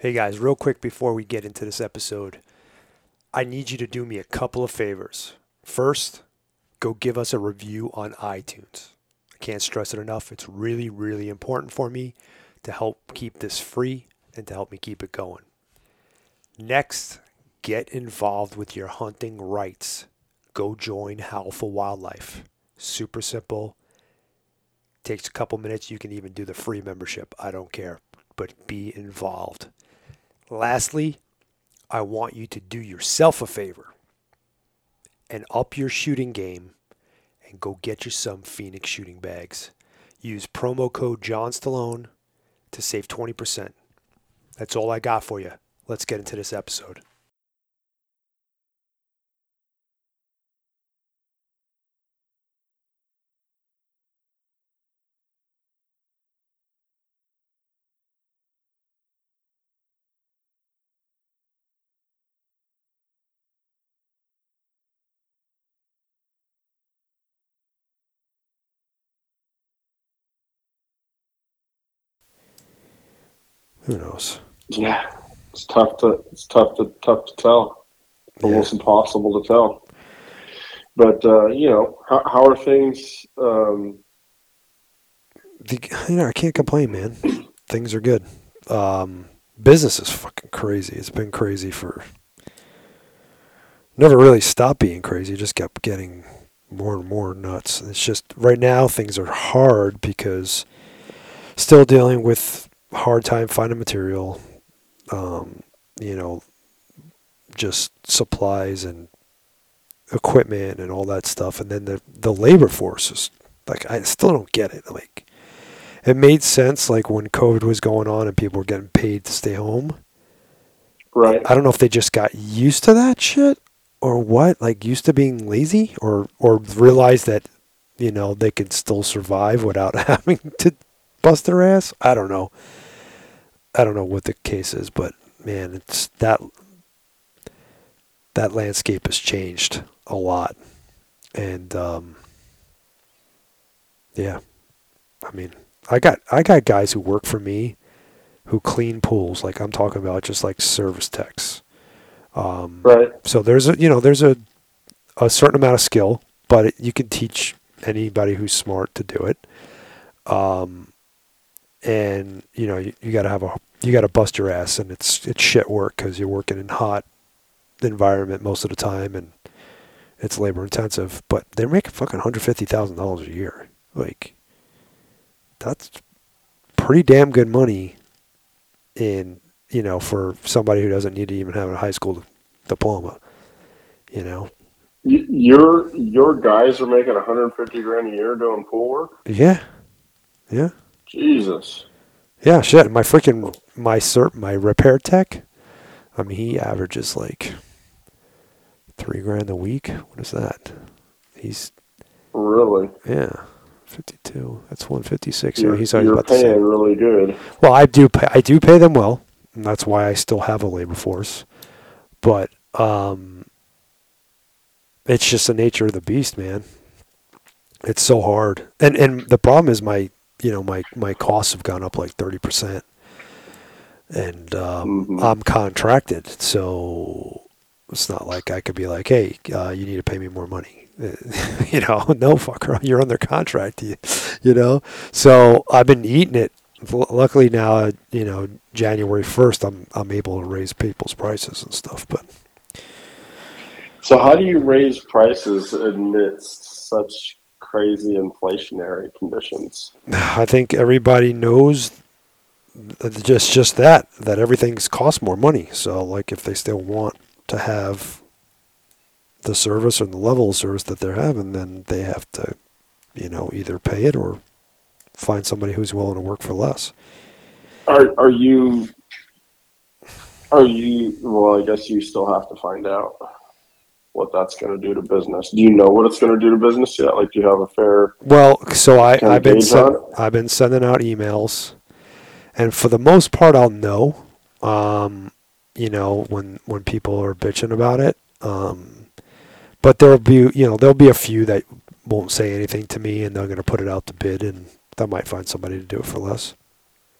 Hey guys, real quick before we get into this episode, I need you to do me a couple of favors. First, go give us a review on iTunes. I can't stress it enough. It's really, really important for me to help keep this free and to help me keep it going. Next, get involved with your hunting rights. Go join Howl for Wildlife. Super simple. Takes a couple minutes. You can even do the free membership. I don't care. But be involved. Lastly, I want you to do yourself a favor and up your shooting game and go get you some Phoenix shooting bags. Use promo code John Stallone to save 20%. That's all I got for you. Let's get into this episode. Who knows? Yeah, it's tough to tell. Almost impossible to tell. But you know, how are things? I can't complain, man. Things are good. Business is fucking crazy. It's been crazy for. Never really stopped being crazy. Just kept getting more and more nuts. It's just right now things are hard because still dealing with. Hard time finding material, just supplies and equipment and all that stuff. And then the labor force is like, I still don't get it. Like, it made sense like when COVID was going on and people were getting paid to stay home. Right. I don't know if they just got used to that shit or what, like used to being lazy or realized that, you know, they could still survive without having to bust their ass. I don't know what the case is, but man, it's that landscape has changed a lot. And I mean, I got guys who work for me who clean pools, like I'm talking about just like service techs. Right. So there's a certain amount of skill, but you can teach anybody who's smart to do it. And you know, you gotta bust your ass, and it's shit work because you're working in hot environment most of the time, and it's labor intensive. But they're making fucking $150,000 a year. Like, that's pretty damn good money, in you know, for somebody who doesn't need to even have a high school diploma. You know, your guys are making $150,000 a year doing pool work. Yeah. Jesus. Yeah, shit. My freaking my repair tech. I mean, he averages like $3,000 a week. What is that? He's really 52. That's 156. Yeah, he's always about the same. Really good. Well, I do pay them well, and that's why I still have a labor force. But it's just the nature of the beast, man. It's so hard, and the problem is my costs have gone up like 30%, and I'm contracted, so it's not like I could be like, hey, you need to pay me more money. You know, no, fucker, you're under contract, you know? So I've been eating it. Luckily now, you know, January 1st, I'm able to raise people's prices and stuff. But so how do you raise prices amidst such crazy inflationary conditions? I think everybody knows just that everything's cost more money. So like, if they still want to have the service or the level of service that they're having, then they have to, you know, either pay it or find somebody who's willing to work for less. Are you well, I guess you still have to find out what that's going to do to business. Do you know what it's going to do to business yet? Like, do you have a fair... Well, so I've been sending out emails, and for the most part, I'll know, you know, when people are bitching about it. But there'll be a few that won't say anything to me, and they're going to put it out to bid, and I might find somebody to do it for less.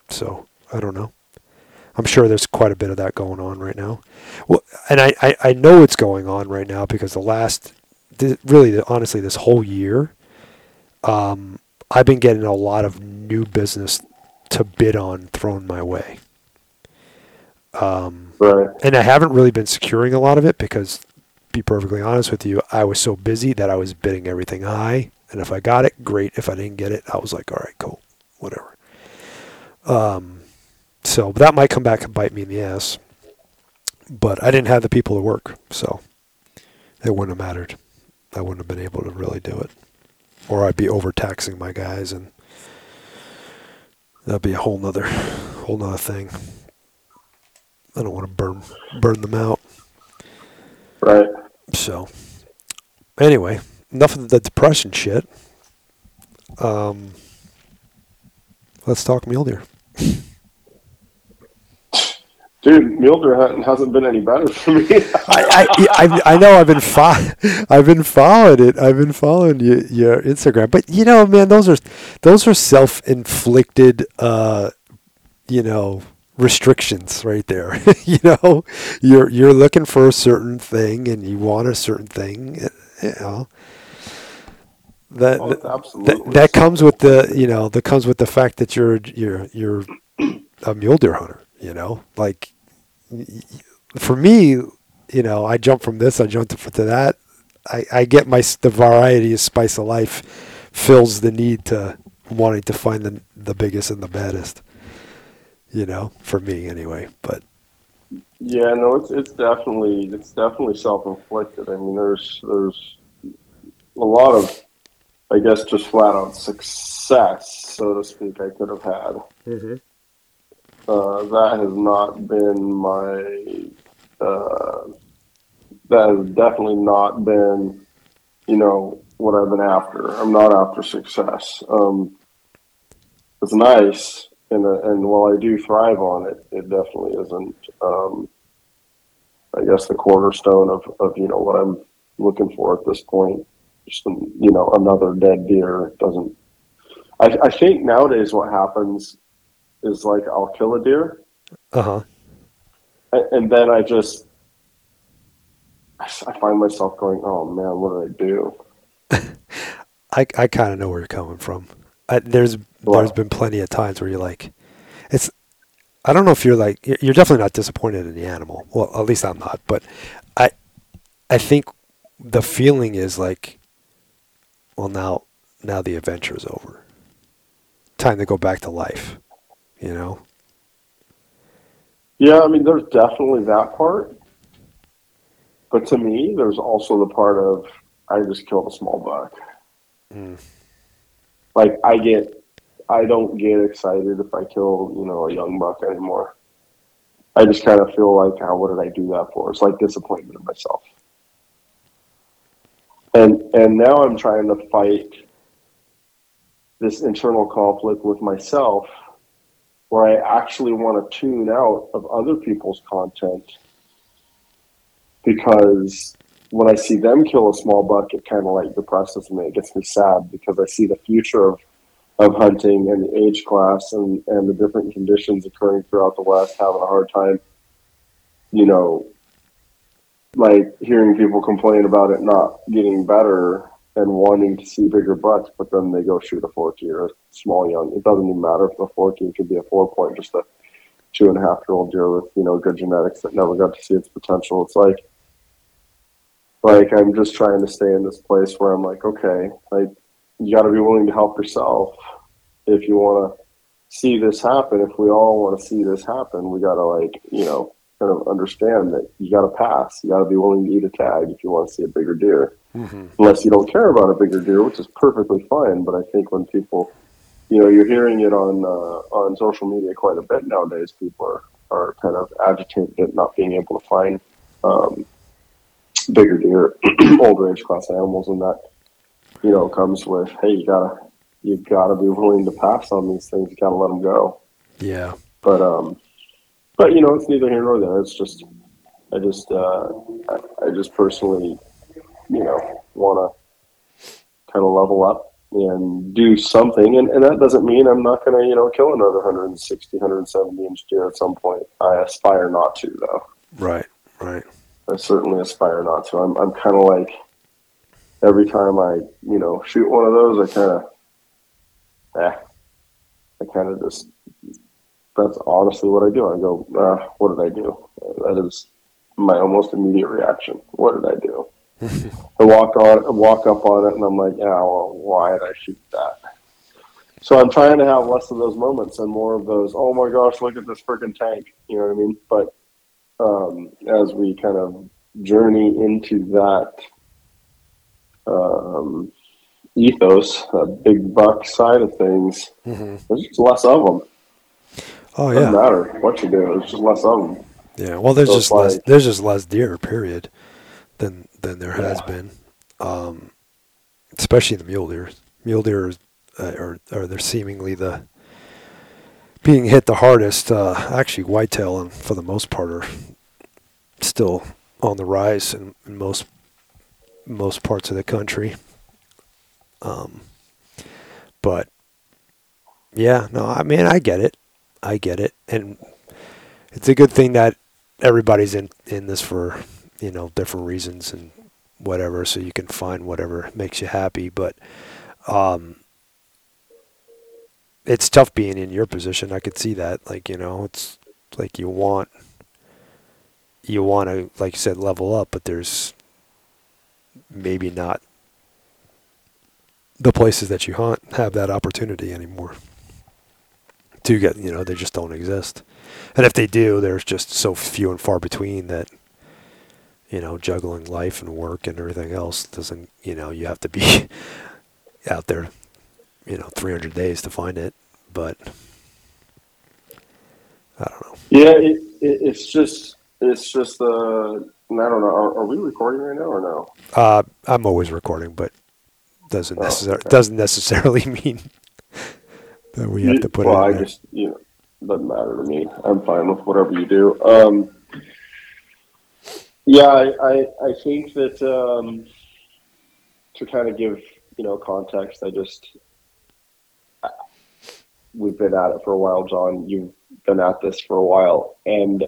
So I don't know. I'm sure there's quite a bit of that going on right now. Well, and I know it's going on right now because the last, really, honestly, this whole year, I've been getting a lot of new business to bid on thrown my way. Right. And I haven't really been securing a lot of it because, to be perfectly honest with you, I was so busy that I was bidding everything high. And if I got it, great. If I didn't get it, I was like, all right, cool, whatever. So that might come back and bite me in the ass. But I didn't have the people to work, so it wouldn't have mattered. I wouldn't have been able to really do it. Or I'd be overtaxing my guys, and that'd be a whole nother thing. I don't want to burn them out. Right. So anyway, enough of the depression shit. Let's talk mule deer. Dude, mule deer hunting hasn't been any better for me. I know I've been following your Instagram, but you know, man, those are self-inflicted, restrictions right there. You know, you're looking for a certain thing and you want a certain thing. You know, that comes with the fact that you're a mule deer hunter. You know, like for me, you know, I jumped to that. I get the variety of spice of life fills the need to wanting to find the biggest and the baddest, you know, for me anyway. But yeah, no, it's definitely self-inflicted. I mean, there's a lot of, I guess, just flat out success, so to speak, I could have had. Mm-hmm. That has not been that has definitely not been, you know, what I've been after. I'm not after success. It's nice, and while I do thrive on it, it definitely isn't, I guess, the cornerstone of, you know, what I'm looking for at this point. Just, you know, another dead deer doesn't. I think nowadays what happens is, like, I'll kill a deer. Uh-huh. And then I find myself going, oh, man, what did I do? I kind of know where you're coming from. There's been plenty of times where you're like, I don't know if you're definitely not disappointed in the animal. Well, at least I'm not. But I think the feeling is like, well, now the adventure's over. Time to go back to life. You know? Yeah, I mean, there's definitely that part. But to me, there's also the part of, I just killed a small buck. Mm. Like, I don't get excited if I kill, you know, a young buck anymore. I just kind of feel like, oh, what did I do that for? It's like disappointment in myself. And now I'm trying to fight this internal conflict with myself, where I actually want to tune out of other people's content, because when I see them kill a small buck, it kind of like depresses me. It gets me sad because I see the future of hunting and the age class and the different conditions occurring throughout the West having a hard time, you know, like hearing people complain about it not getting better and wanting to see bigger bucks, but then they go shoot a 4K or a small young. It doesn't even matter if the 4K could be a 4-point, just a 2.5-year-old deer with, you know, good genetics that never got to see its potential. It's like I'm just trying to stay in this place where I'm like, okay, like you got to be willing to help yourself if you want to see this happen. If we all want to see this happen, we got to, like, you know, kind of understand that you got to pass. You got to be willing to eat a tag if you want to see a bigger deer. Mm-hmm. Unless you don't care about a bigger deer, which is perfectly fine. But I think when people, you know, you're hearing it on social media quite a bit nowadays, people are kind of agitated at not being able to find bigger deer, older age class animals, and that, you know, comes with, hey, you gotta be willing to pass on these things. You gotta let them go. Yeah. But you know, it's neither here nor there. It's just, I just personally, you know, want to kind of level up and do something. And that doesn't mean I'm not going to, kill another 160, 170 inch deer at some point. I aspire not to, though. Right. I certainly aspire not to. I'm kind of like, every time I, shoot one of those, I kind of just, that's honestly what I do. I go, what did I do? That is my almost immediate reaction. What did I do? I walk up on it, and I'm like, why did I shoot that? So I'm trying to have less of those moments and more of those, oh my gosh, look at this freaking tank. You know what I mean? But as we kind of journey into that ethos, that big buck side of things, there's just less of them. Oh yeah, doesn't matter what you do, there's just less of them. Yeah, well, there's just less deer, period, than there has been, especially the mule deer. Mule deer are they're seemingly being hit the hardest. Actually, whitetail, and for the most part, are still on the rise in most parts of the country. But yeah, no, I mean, I get it, and it's a good thing that everybody's in this for different reasons and whatever, so you can find whatever makes you happy. But it's tough being in your position. I could see that. Like, it's like you want to, like you said, level up, but there's maybe not the places that you hunt have that opportunity anymore to get, they just don't exist. And if they do, there's just so few and far between that, juggling life and work and everything else doesn't, you have to be out there, 300 days to find it. But I don't know. Yeah. It's just, I don't know. Are we recording right now or no? I'm always recording, but doesn't necessarily mean that we have to put it in there. Doesn't matter to me. I'm fine with whatever you do. I think that to kind of give context, we've been at it for a while, John. You've been at this for a while, and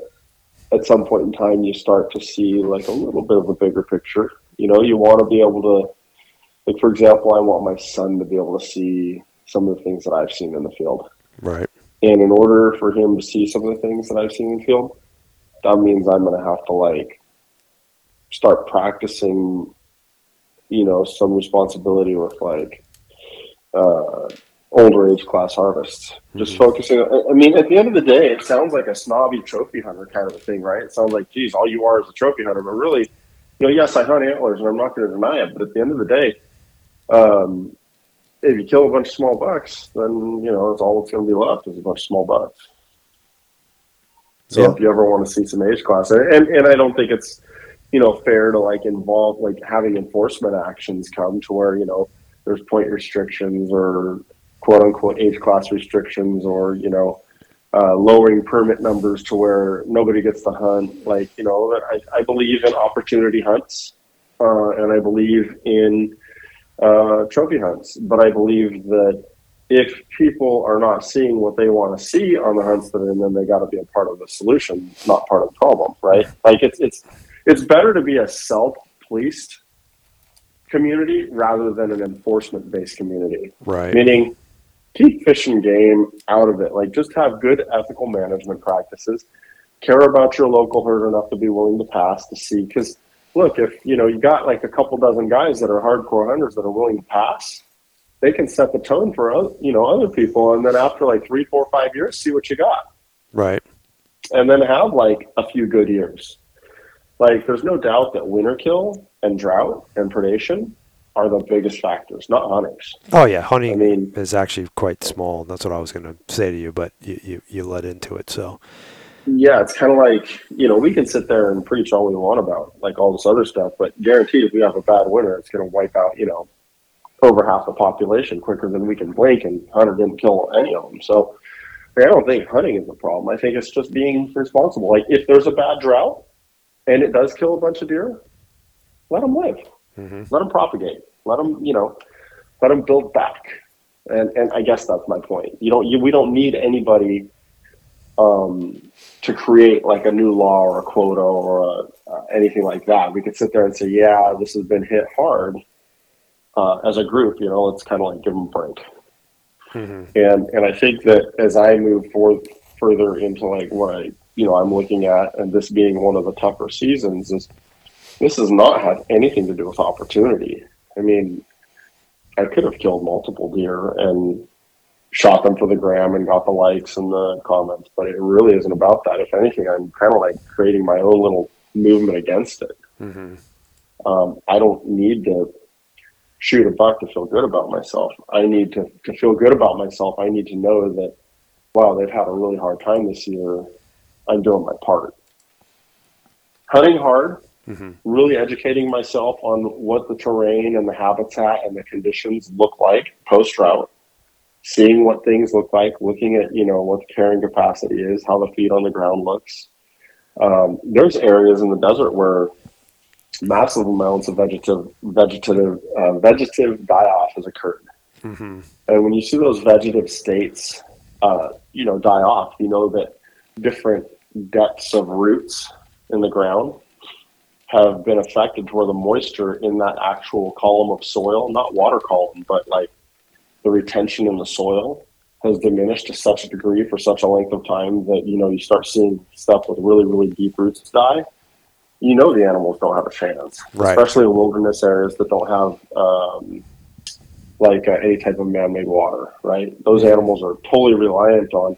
at some point in time, you start to see like a little bit of a bigger picture. You want to be able to, like, for example, I want my son to be able to see some of the things that I've seen in the field. Right. And in order for him to see some of the things that I've seen in the field, that means I'm going to have to, like, start practicing, some responsibility with, like, older age class harvests. Just focusing on, at the end of the day, it sounds like a snobby trophy hunter kind of a thing, right? It sounds like, geez, all you are is a trophy hunter. But really, yes, I hunt antlers, and I'm not going to deny it. But at the end of the day, if you kill a bunch of small bucks, then, it's all that's going to be left is a bunch of small bucks. So if you ever want to see some age class, and I don't think it's, fair to like involve like having enforcement actions come to where, there's point restrictions or quote unquote age class restrictions or, lowering permit numbers to where nobody gets to hunt. Like, I believe in opportunity hunts, and I believe in trophy hunts, but I believe that if people are not seeing what they want to see on the hunts that are in, then they got to be a part of the solution, not part of the problem, right? Like it's better to be a self-policed community rather than an enforcement-based community. Right. Meaning, keep fish and game out of it. Like, just have good ethical management practices. Care about your local herd enough to be willing to pass to see, because look, if you got like a couple dozen guys that are hardcore hunters that are willing to pass, they can set the tone for other people, and then after like 3, 4, 5 years, see what you got. Right. And then have like a few good years. Like, there's no doubt that winter kill and drought and predation are the biggest factors, not hunters. Oh yeah, hunting is actually quite small. That's what I was going to say to you, but you led into it, so. Yeah, it's kind of like, we can sit there and preach all we want about, like, all this other stuff, but guaranteed if we have a bad winter, it's going to wipe out, over half the population quicker than we can blink, and Hunter didn't kill any of them. So I don't think hunting is a problem. I think it's just being responsible. Like, if there's a bad drought and it does kill a bunch of deer, let them live. Let them propagate. Let them, let them build back. And I guess that's my point. We don't need anybody to create like a new law or a quota or anything like that. We could sit there and say, yeah, this has been hit hard as a group, let's kind of like give them a break. Mm-hmm. And I think that as I move forward further into like what I'm looking at, and this being one of the tougher seasons, is this does not have anything to do with opportunity. I mean, I could have killed multiple deer and shot them for the gram and got the likes and the comments, but it really isn't about that. If anything, I'm kind of like creating my own little movement against it. Mm-hmm. I don't need to shoot a buck to feel good about myself. I need to feel good about myself. I need to know that, wow, they've had a really hard time this year. I'm doing my part. Hunting hard, mm-hmm. really educating myself on what the terrain and the habitat and the conditions look like post-route, seeing what things look like, looking at, what the carrying capacity is, how the feed on the ground looks. There's areas in the desert where massive amounts of vegetative die-off has occurred. Mm-hmm. And when you see those vegetative states, die off, that different depths of roots in the ground have been affected to where the moisture in that actual column of soil, not water column, but like the retention in the soil has diminished to such a degree for such a length of time that, you start seeing stuff with really, really deep roots die. The animals don't have a chance, right. Especially in wilderness areas that don't have any type of man-made water, right? Those animals are totally reliant on,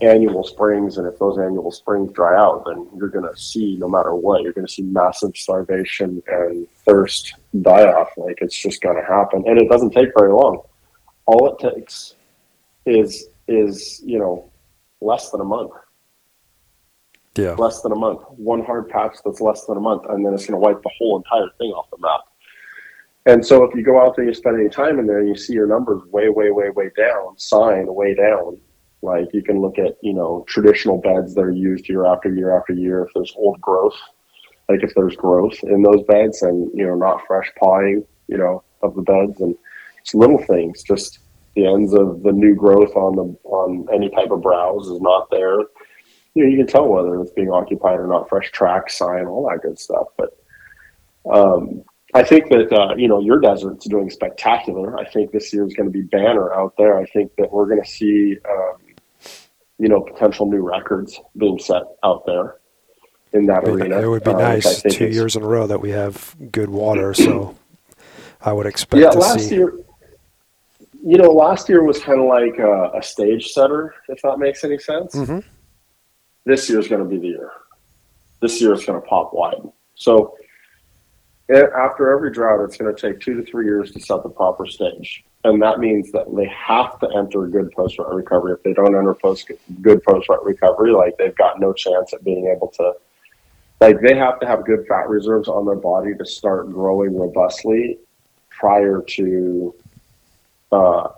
annual springs. And if those annual springs dry out, then you're going to see, no matter what, you're going to see massive starvation and thirst die-off. Like, it's just going to happen. And it doesn't take very long. All it takes is less than a month. Yeah. Less than a month. One hard patch that's less than a month, and then it's going to wipe the whole entire thing off the map. And so if you go out there, you spend any time in there, and you see your numbers way, way, way, way down, sign way down. Like, you can look at, traditional beds that are used year after year after year. If there's old growth, like if there's growth in those beds and, not fresh pawing, of the beds, and it's little things, just the ends of the new growth on any type of browse is not there. You can tell whether it's being occupied or not, fresh track, sign, all that good stuff. But, I think that, your desert's doing spectacular. I think this year is going to be banner out there. I think that we're going to see, potential new records being set out there in that arena. It would be nice. 2 years in a row that we have good water. So I would expect to see. Last year was kind of like a stage setter, if that makes any sense. Mm-hmm. This year's going to be the year. This year it's going to pop wide. So, after every drought, it's going to take 2 to 3 years to set the proper stage. And that means that they have to enter a good post-rut recovery. If they don't enter good post-rut recovery, like, they've got no chance at being able to, like, they have to have good fat reserves on their body to start growing robustly prior to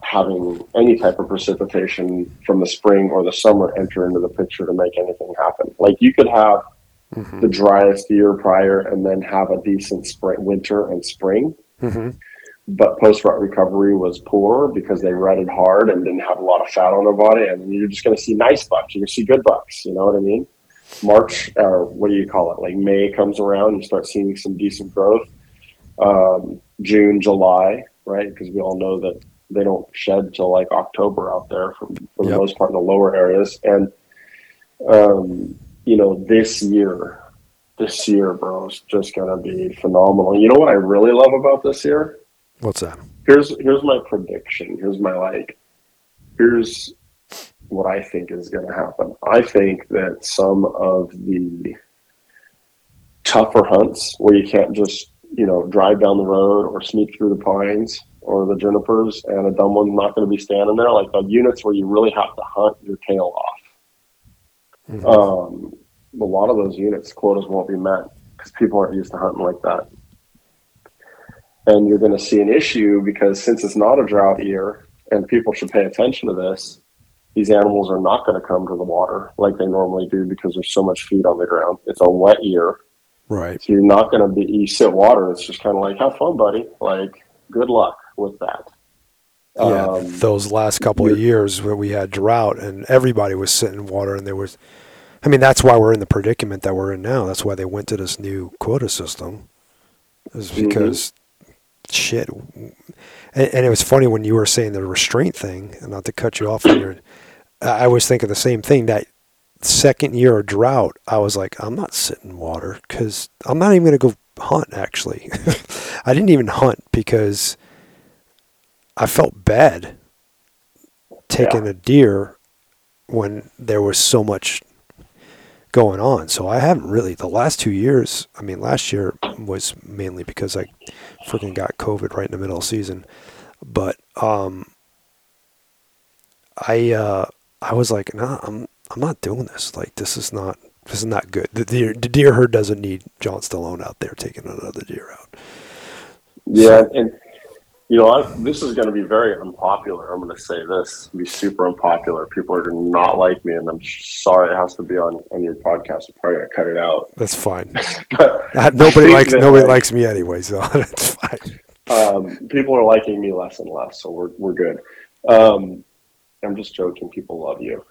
having any type of precipitation from the spring or the summer enter into the picture to make anything happen. Like, you could have mm-hmm. the driest year prior and then have a decent spring, winter and spring. Mm-hmm. But post-rut recovery was poor because they rutted hard and didn't have a lot of fat on their body. And you're just going to see nice bucks. You're going to see good bucks. You know what I mean? March, or May comes around, you start seeing some decent growth. June, July, right? Because we all know that they don't shed till like October out there for the most part in the lower areas. And, this year, bro, is just going to be phenomenal. You know what I really love about this year? What's that? Here's my prediction. Here's what I think is going to happen. I think that some of the tougher hunts where you can't just, drive down the road or sneak through the pines or the junipers, and a dumb one's not going to be standing there, like the units where you really have to hunt your tail off. Mm-hmm. A lot of those units, quotas won't be met because people aren't used to hunting like that. And you're going to see an issue because, since it's not a drought year and people should pay attention to this, these animals are not going to come to the water like they normally do because there's so much feed on the ground. It's a wet year. Right. So you sit water. It's just kind of like, have fun, buddy. Like, good luck with that. Yeah, those last couple of years where we had drought and everybody was sitting in water, and there was, I mean, that's why we're in the predicament that we're in now. That's why they went to this new quota system, is because shit. And it was funny when you were saying the restraint thing, and not to cut you off on your, I was thinking the same thing. That second year of drought, I was like, I'm not sitting in water because I'm not even going to go hunt. Actually, I didn't even hunt because I felt bad taking a deer when there was so much going on. So I haven't really, the last 2 years, I mean, last year was mainly because I freaking got COVID right in the middle of season. But, I was like, nah, I'm not doing this. Like, this is not good. The deer herd doesn't need John Stallone out there taking another deer out. Yeah. So, and you know, this is going to be very unpopular. I'm going to say this, be super unpopular. People are going to not like me, and I'm sorry it has to be on your podcast. I'm probably going to cut it out. That's fine. But nobody likes me anyway, so that's fine. People are liking me less and less, so we're good. I'm just joking. People love you.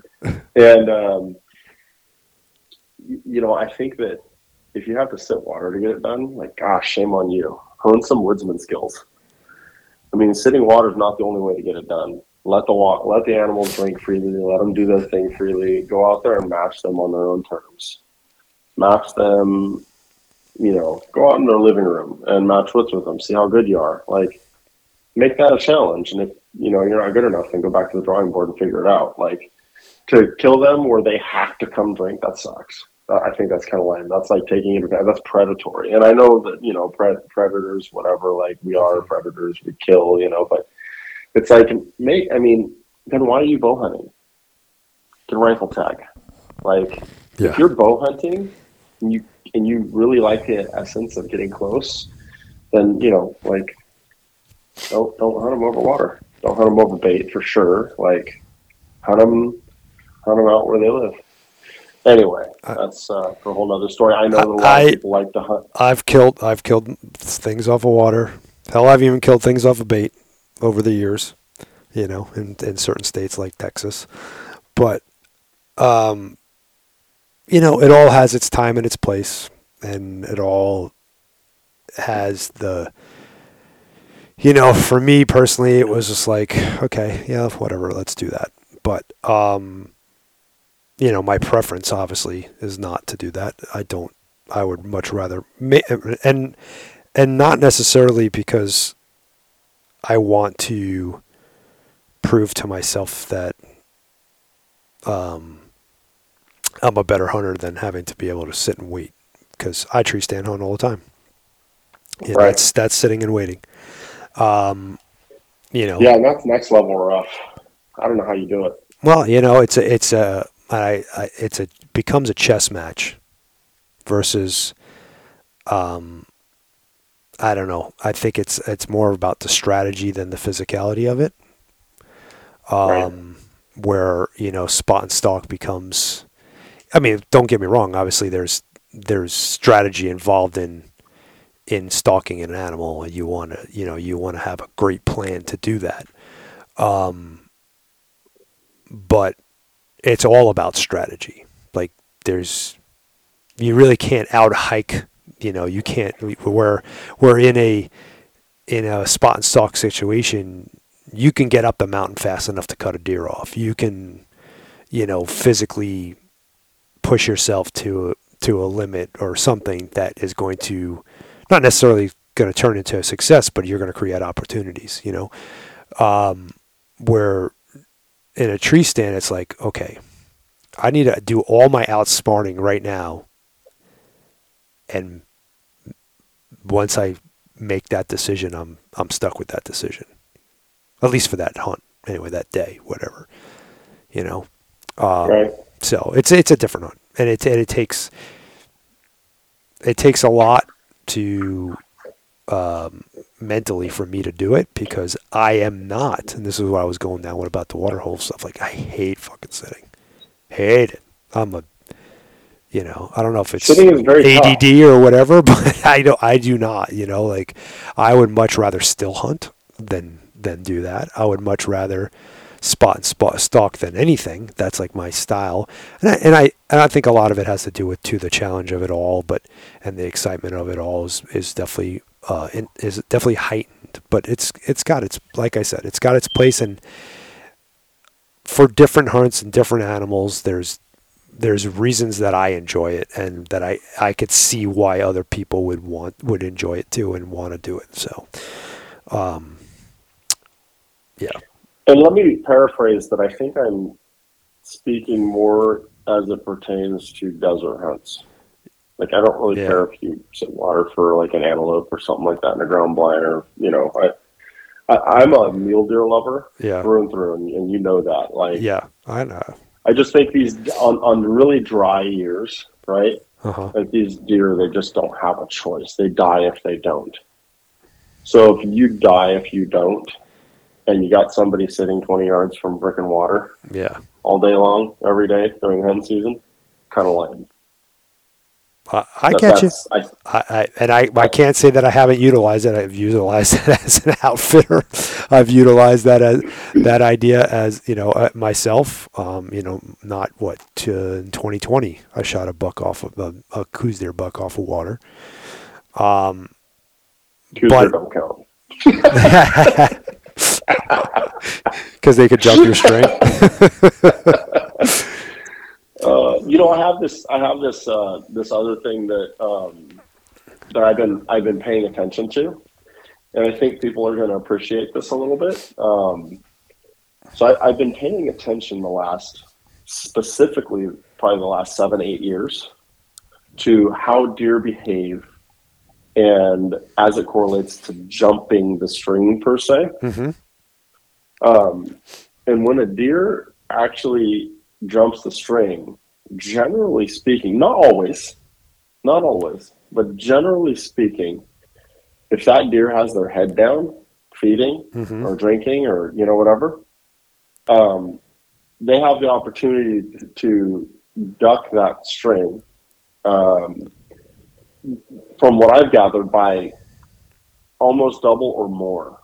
And, you know, I think that if you have to sit water to get it done, like, gosh, shame on you. Hone some woodsman skills. I mean, sitting water is not the only way to get it done. Let the animals drink freely. Let them do their thing freely. Go out there and match them on their own terms. Match them, you know, go out in their living room and match wits with them. See how good you are. Like, make that a challenge. And if, you know, you're not good enough, then go back to the drawing board and figure it out. Like, to kill them where they have to come drink, that sucks. I think that's kind of lame. That's like taking advantage. That's predatory. And I know that, you know, predators, whatever, like, we are predators, we kill, you know, but it's like, then why are you bow hunting? Get a rifle tag. Like, if you're bow hunting and you really like the essence of getting close, then, you know, like, don't hunt them over water. Don't hunt them over bait for sure. Like, hunt them out where they live. Anyway, that's for a whole other story. I know that a lot of people like to hunt. I've killed things off of water. Hell, I've even killed things off of bait over the years, you know, in certain states like Texas. But, you know, it all has its time and its place, and it all has the, you know, for me personally, it was just like, okay, yeah, whatever, let's do that. But, you know, my preference obviously is not to do that. I would much rather, and not necessarily because I want to prove to myself that, I'm a better hunter than having to be able to sit and wait, because I tree stand hunt all the time. Yeah, right. That's sitting and waiting. You know, yeah, that's next level rough. I don't know how you do it. Well, you know, it becomes a chess match versus, I don't know. I think it's more about the strategy than the physicality of it. Right. Where, you know, spot and stalk becomes, I mean, don't get me wrong. Obviously there's strategy involved in stalking an animal, and you want to have a great plan to do that. But it's all about strategy. Like, you really can't out hike, you know, you can't, we're in a spot and stalk situation. You can get up the mountain fast enough to cut a deer off. You can, you know, physically push yourself to a limit or something that is going to, not necessarily going to turn into a success, but you're going to create opportunities, you know, where, in a tree stand, it's like, okay, I need to do all my outsmarting right now. And once I make that decision, I'm stuck with that decision, at least for that hunt. Anyway, that day, whatever, you know? Right. So it's a different hunt, and it takes a lot to, mentally for me to do it, because I am not, and this is where I was going down with about the water hole stuff. Like, I hate fucking sitting. Hate it. I'm a, You know, I don't know if it's ADD or whatever, but I do not. You know, like I would much rather still hunt than do that. I would much rather stalk than anything. That's like my style, and I think a lot of it has to do with the challenge of it all, and the excitement of it all is definitely heightened. But it's got its, like I said, it's got its place, and for different hunts and different animals, there's reasons that I enjoy it, and that I could see why other people would enjoy it too and want to do it. So, yeah. And let me paraphrase that. I think I'm speaking more as it pertains to desert hunts. Like, I don't really care if you sit water for like an antelope or something like that in a ground blind, or, you know, I'm a mule deer lover through and through. And you know that, like, yeah, I know. I just think these on really dry years, right? Uh-huh. Like these deer, they just don't have a choice. They die if they don't. So if you die if you don't, and you got somebody sitting 20 yards from brick and water, all day long, every day during hunt season, kind of lame. I get you. I can't say that I haven't utilized it. I've utilized it as an outfitter. I've utilized that as that idea as, you know, myself. You know, not what in 2020 I shot a buck off of a coos deer buck off of water. Coos deer don't count because they could jump your string. You know, I have this other thing that that I've been paying attention to, and I think people are going to appreciate this a little bit. So I've been paying attention specifically probably the last 7-8 years to how deer behave, and as it correlates to jumping the string per se. Mm-hmm. And when a deer actually jumps the string, generally speaking, not always, but generally speaking, if that deer has their head down feeding or drinking or, you know, whatever, they have the opportunity to duck that string, from what I've gathered, by almost double or more.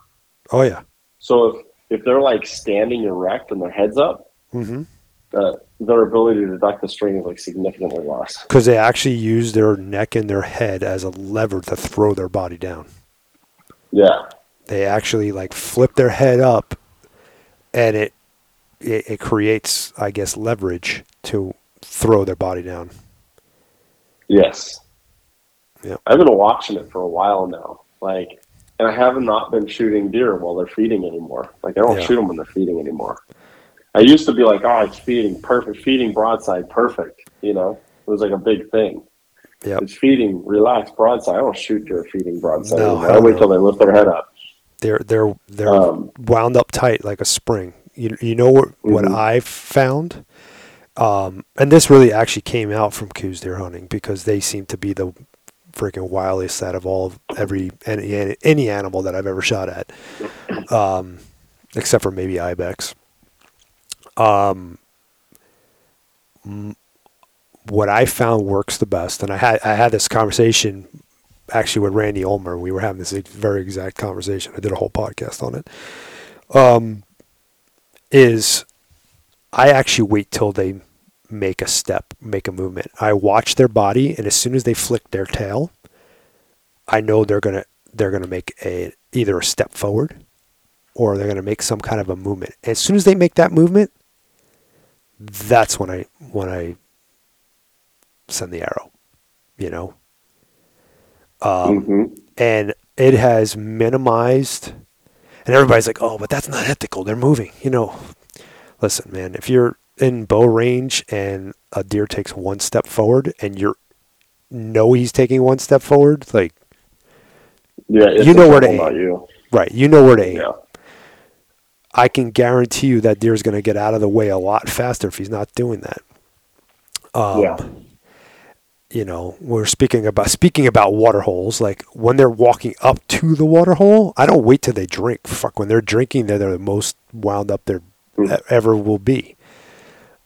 Oh yeah. So if they're like standing erect and their head's up, their ability to duck the string is like significantly lost, because they actually use their neck and their head as a lever to throw their body down. Yeah, they actually like flip their head up, and it creates, I guess, leverage to throw their body down. Yes. Yeah, I've been watching it for a while now, like, and I have not been shooting deer while they're feeding anymore. Like, I don't shoot them when they're feeding anymore. I used to be like, oh, it's feeding, perfect, feeding broadside, perfect. You know, it was like a big thing. Yeah, it's feeding, relaxed broadside. I don't shoot deer feeding broadside. No, I wait till they lift their head up. They're wound up tight like a spring. You know what I've found, and this really actually came out from coos deer hunting, because they seem to be the freaking wildest out of any animal that I've ever shot at, except for maybe ibex. What I found works the best, and I had this conversation actually with Randy Ulmer. We were having this very exact conversation. I did a whole podcast on it. Is I actually wait till they make a step, make a movement. I watch their body, and as soon as they flick their tail, I know they're gonna make either a step forward, or they're gonna make some kind of a movement. As soon as they make that movement, that's when I send the arrow, you know. And it has minimized, and everybody's like, oh, but that's not ethical, they're moving, you know. Listen, man, if you're in bow range and a deer takes one step forward, and he's taking one step forward, like, yeah, you know where to aim. Right, you know where to aim. Yeah. I can guarantee you that deer's going to get out of the way a lot faster if he's not doing that. You know, we're speaking about water holes. Like, when they're walking up to the water hole, I don't wait till they drink. Fuck, when they're drinking, they're the most wound up they're ever will be.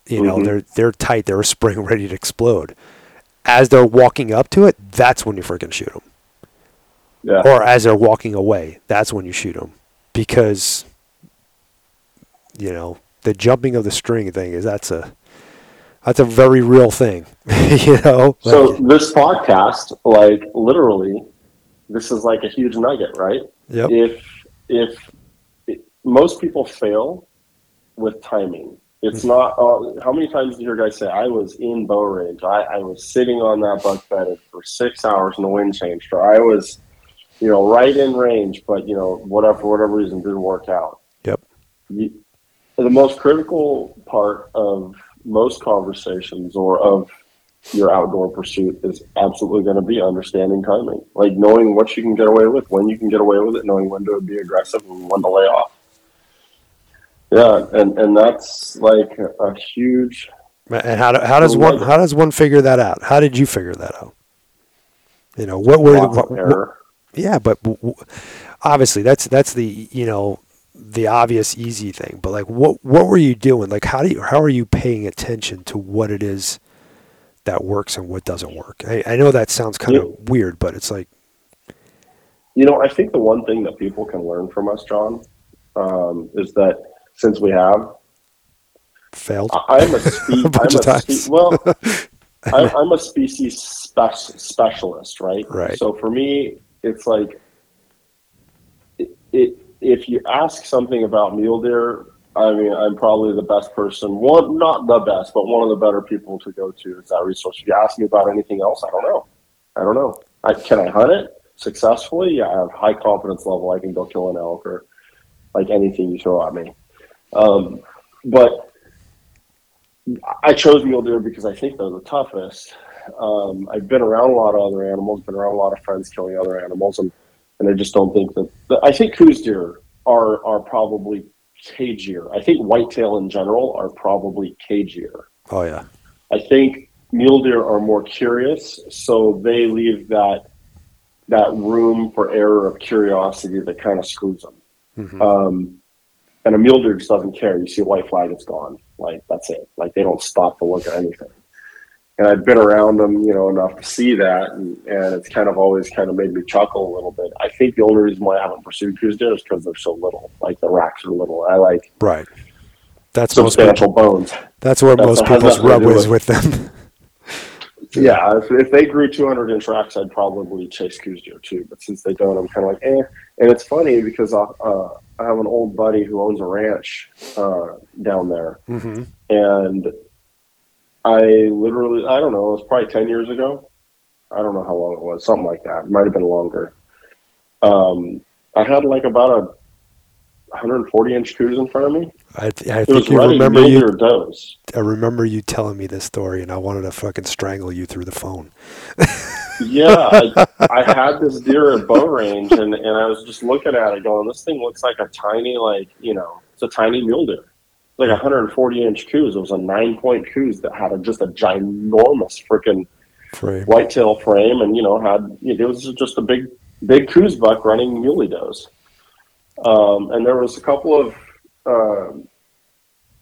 You know, they're tight. They're a spring ready to explode. as they're walking up to it, that's when you freaking shoot them. Yeah. Or as they're walking away, that's when you shoot them. Because, you know, the jumping of the string thing is that's a very real thing, you know? So this podcast, like, literally, this is like a huge nugget, right? Yep. If most people fail with timing. It's not, how many times did your guy say, I was in bow range, I was sitting on that buck bedded for 6 hours in the wind changed, or I was, you know, right in range, but, you know, whatever, for whatever reason, didn't work out. Yep. The most critical part of most conversations or of your outdoor pursuit is absolutely going to be understanding timing, like knowing what you can get away with, when you can get away with it, knowing when to be aggressive and when to lay off. Yeah. And that's like a huge. And how does one figure that out? How did you figure that out? You know, what were error. Yeah. But obviously that's the, you know, the obvious easy thing, but like what were you doing? Like how are you paying attention to what it is that works and what doesn't work? I know that sounds kind of weird, but it's like, you know, I think the one thing that people can learn from us, John, is that since we have failed, I'm a species specialist, right? Right. So for me, it's like it if you ask something about mule deer, I mean, I'm probably the best person, one, not the best, but one of the better people to go to is that resource. If you ask me about anything else, I don't know. Can I hunt it successfully? Yeah, I have high confidence level. I can go kill an elk or like anything you throw at me. But I chose mule deer because I think they're the toughest. I've been around a lot of other animals, been around a lot of friends killing other animals, and I just don't think that I think coos deer are probably cagier. I think whitetail in general are probably cagier. Oh yeah. I think mule deer are more curious, so they leave that room for error of curiosity that kind of screws them. Mm-hmm. And a mule deer just doesn't care. You see a white flag, it's gone. Like that's it. Like they don't stop to look at anything. And I've been around them, you know, enough to see that, and it's kind of always kind of made me chuckle a little bit. I think the only reason why I haven't pursued coos deer is because they're so little. Like the racks are little. I like right. That's substantial bones. That's where most people's rub is with them. Yeah, if they grew 200-inch racks, I'd probably chase coos deer too. But since they don't, I'm kind of like, eh. And it's funny because I have an old buddy who owns a ranch down there, mm-hmm. and I don't know, it was probably 10 years ago. I don't know how long it was, something like that. It might have been longer. I had like about a 140-inch coos in front of me. I think you remember I remember you telling me this story, and I wanted to fucking strangle you through the phone. Yeah, I had this deer at bow range, and I was just looking at it going, this thing looks like a tiny, like, you know, it's a tiny mule deer. Like 140-inch coos. It was a 9-point coos that had just a ginormous freaking whitetail frame, and you know it was just a big coos buck running muley does. And there was a couple of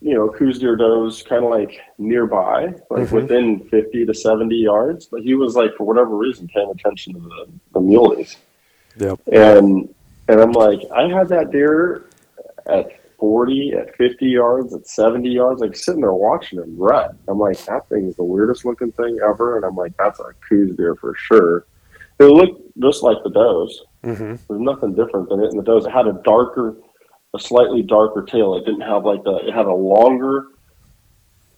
you know, coos deer does kind of like nearby, like mm-hmm. within 50 to 70 yards. But he was like for whatever reason paying attention to the muleys. Yep. And I'm like, I had that deer at 40, at 50 yards, at 70 yards, like sitting there watching him rut. I'm like, that thing is the weirdest looking thing ever. And I'm like, that's a coos deer for sure. It looked just like the does. Mm-hmm. There's nothing different than it in the does. It had a slightly darker tail. It didn't have it had a longer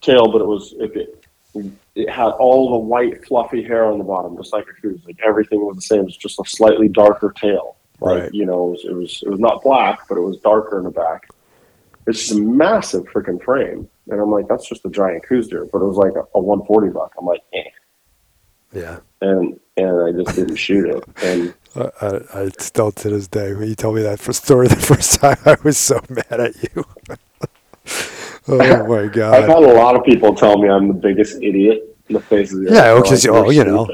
tail, but it had all the white fluffy hair on the bottom, just like a coos. Like everything was the same. It was just a slightly darker tail. Like, right. You know, it was not black, but it was darker in the back. It's just a massive freaking frame. And I'm like, that's just a giant coos deer. But it was like a 140 buck. I'm like, eh. Yeah. And I just didn't shoot it. And I still to this day, when you told me that story the first time, I was so mad at you. Oh, my God. I've had a lot of people tell me I'm the biggest idiot in the face of the earth. Yeah, because, like, you know,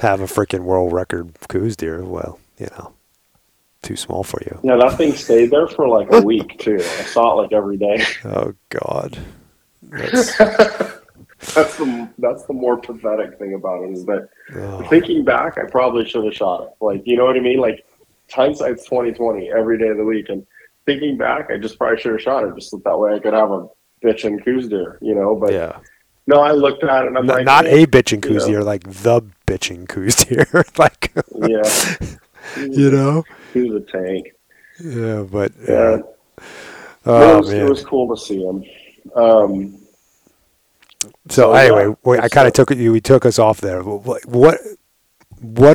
have a freaking world record coos deer. Well, you know. Too small for you. Yeah, that thing stayed there for like a week too. I saw it like every day. Oh God, That's the more pathetic thing about it, is that thinking back, I probably should have shot it. Like, you know what I mean? Like, hindsight's 20/20 every day of the week, and thinking back, I just probably should have shot it, just that way I could have a bitchin' coos deer, you know? But yeah. No, I looked at it and I'm like, not a bitchin' coos deer, like the bitchin' coos deer, like yeah, you know, he was a tank. Yeah, but yeah, it was cool to see him. So anyway, I kind of took it. You took us off there. What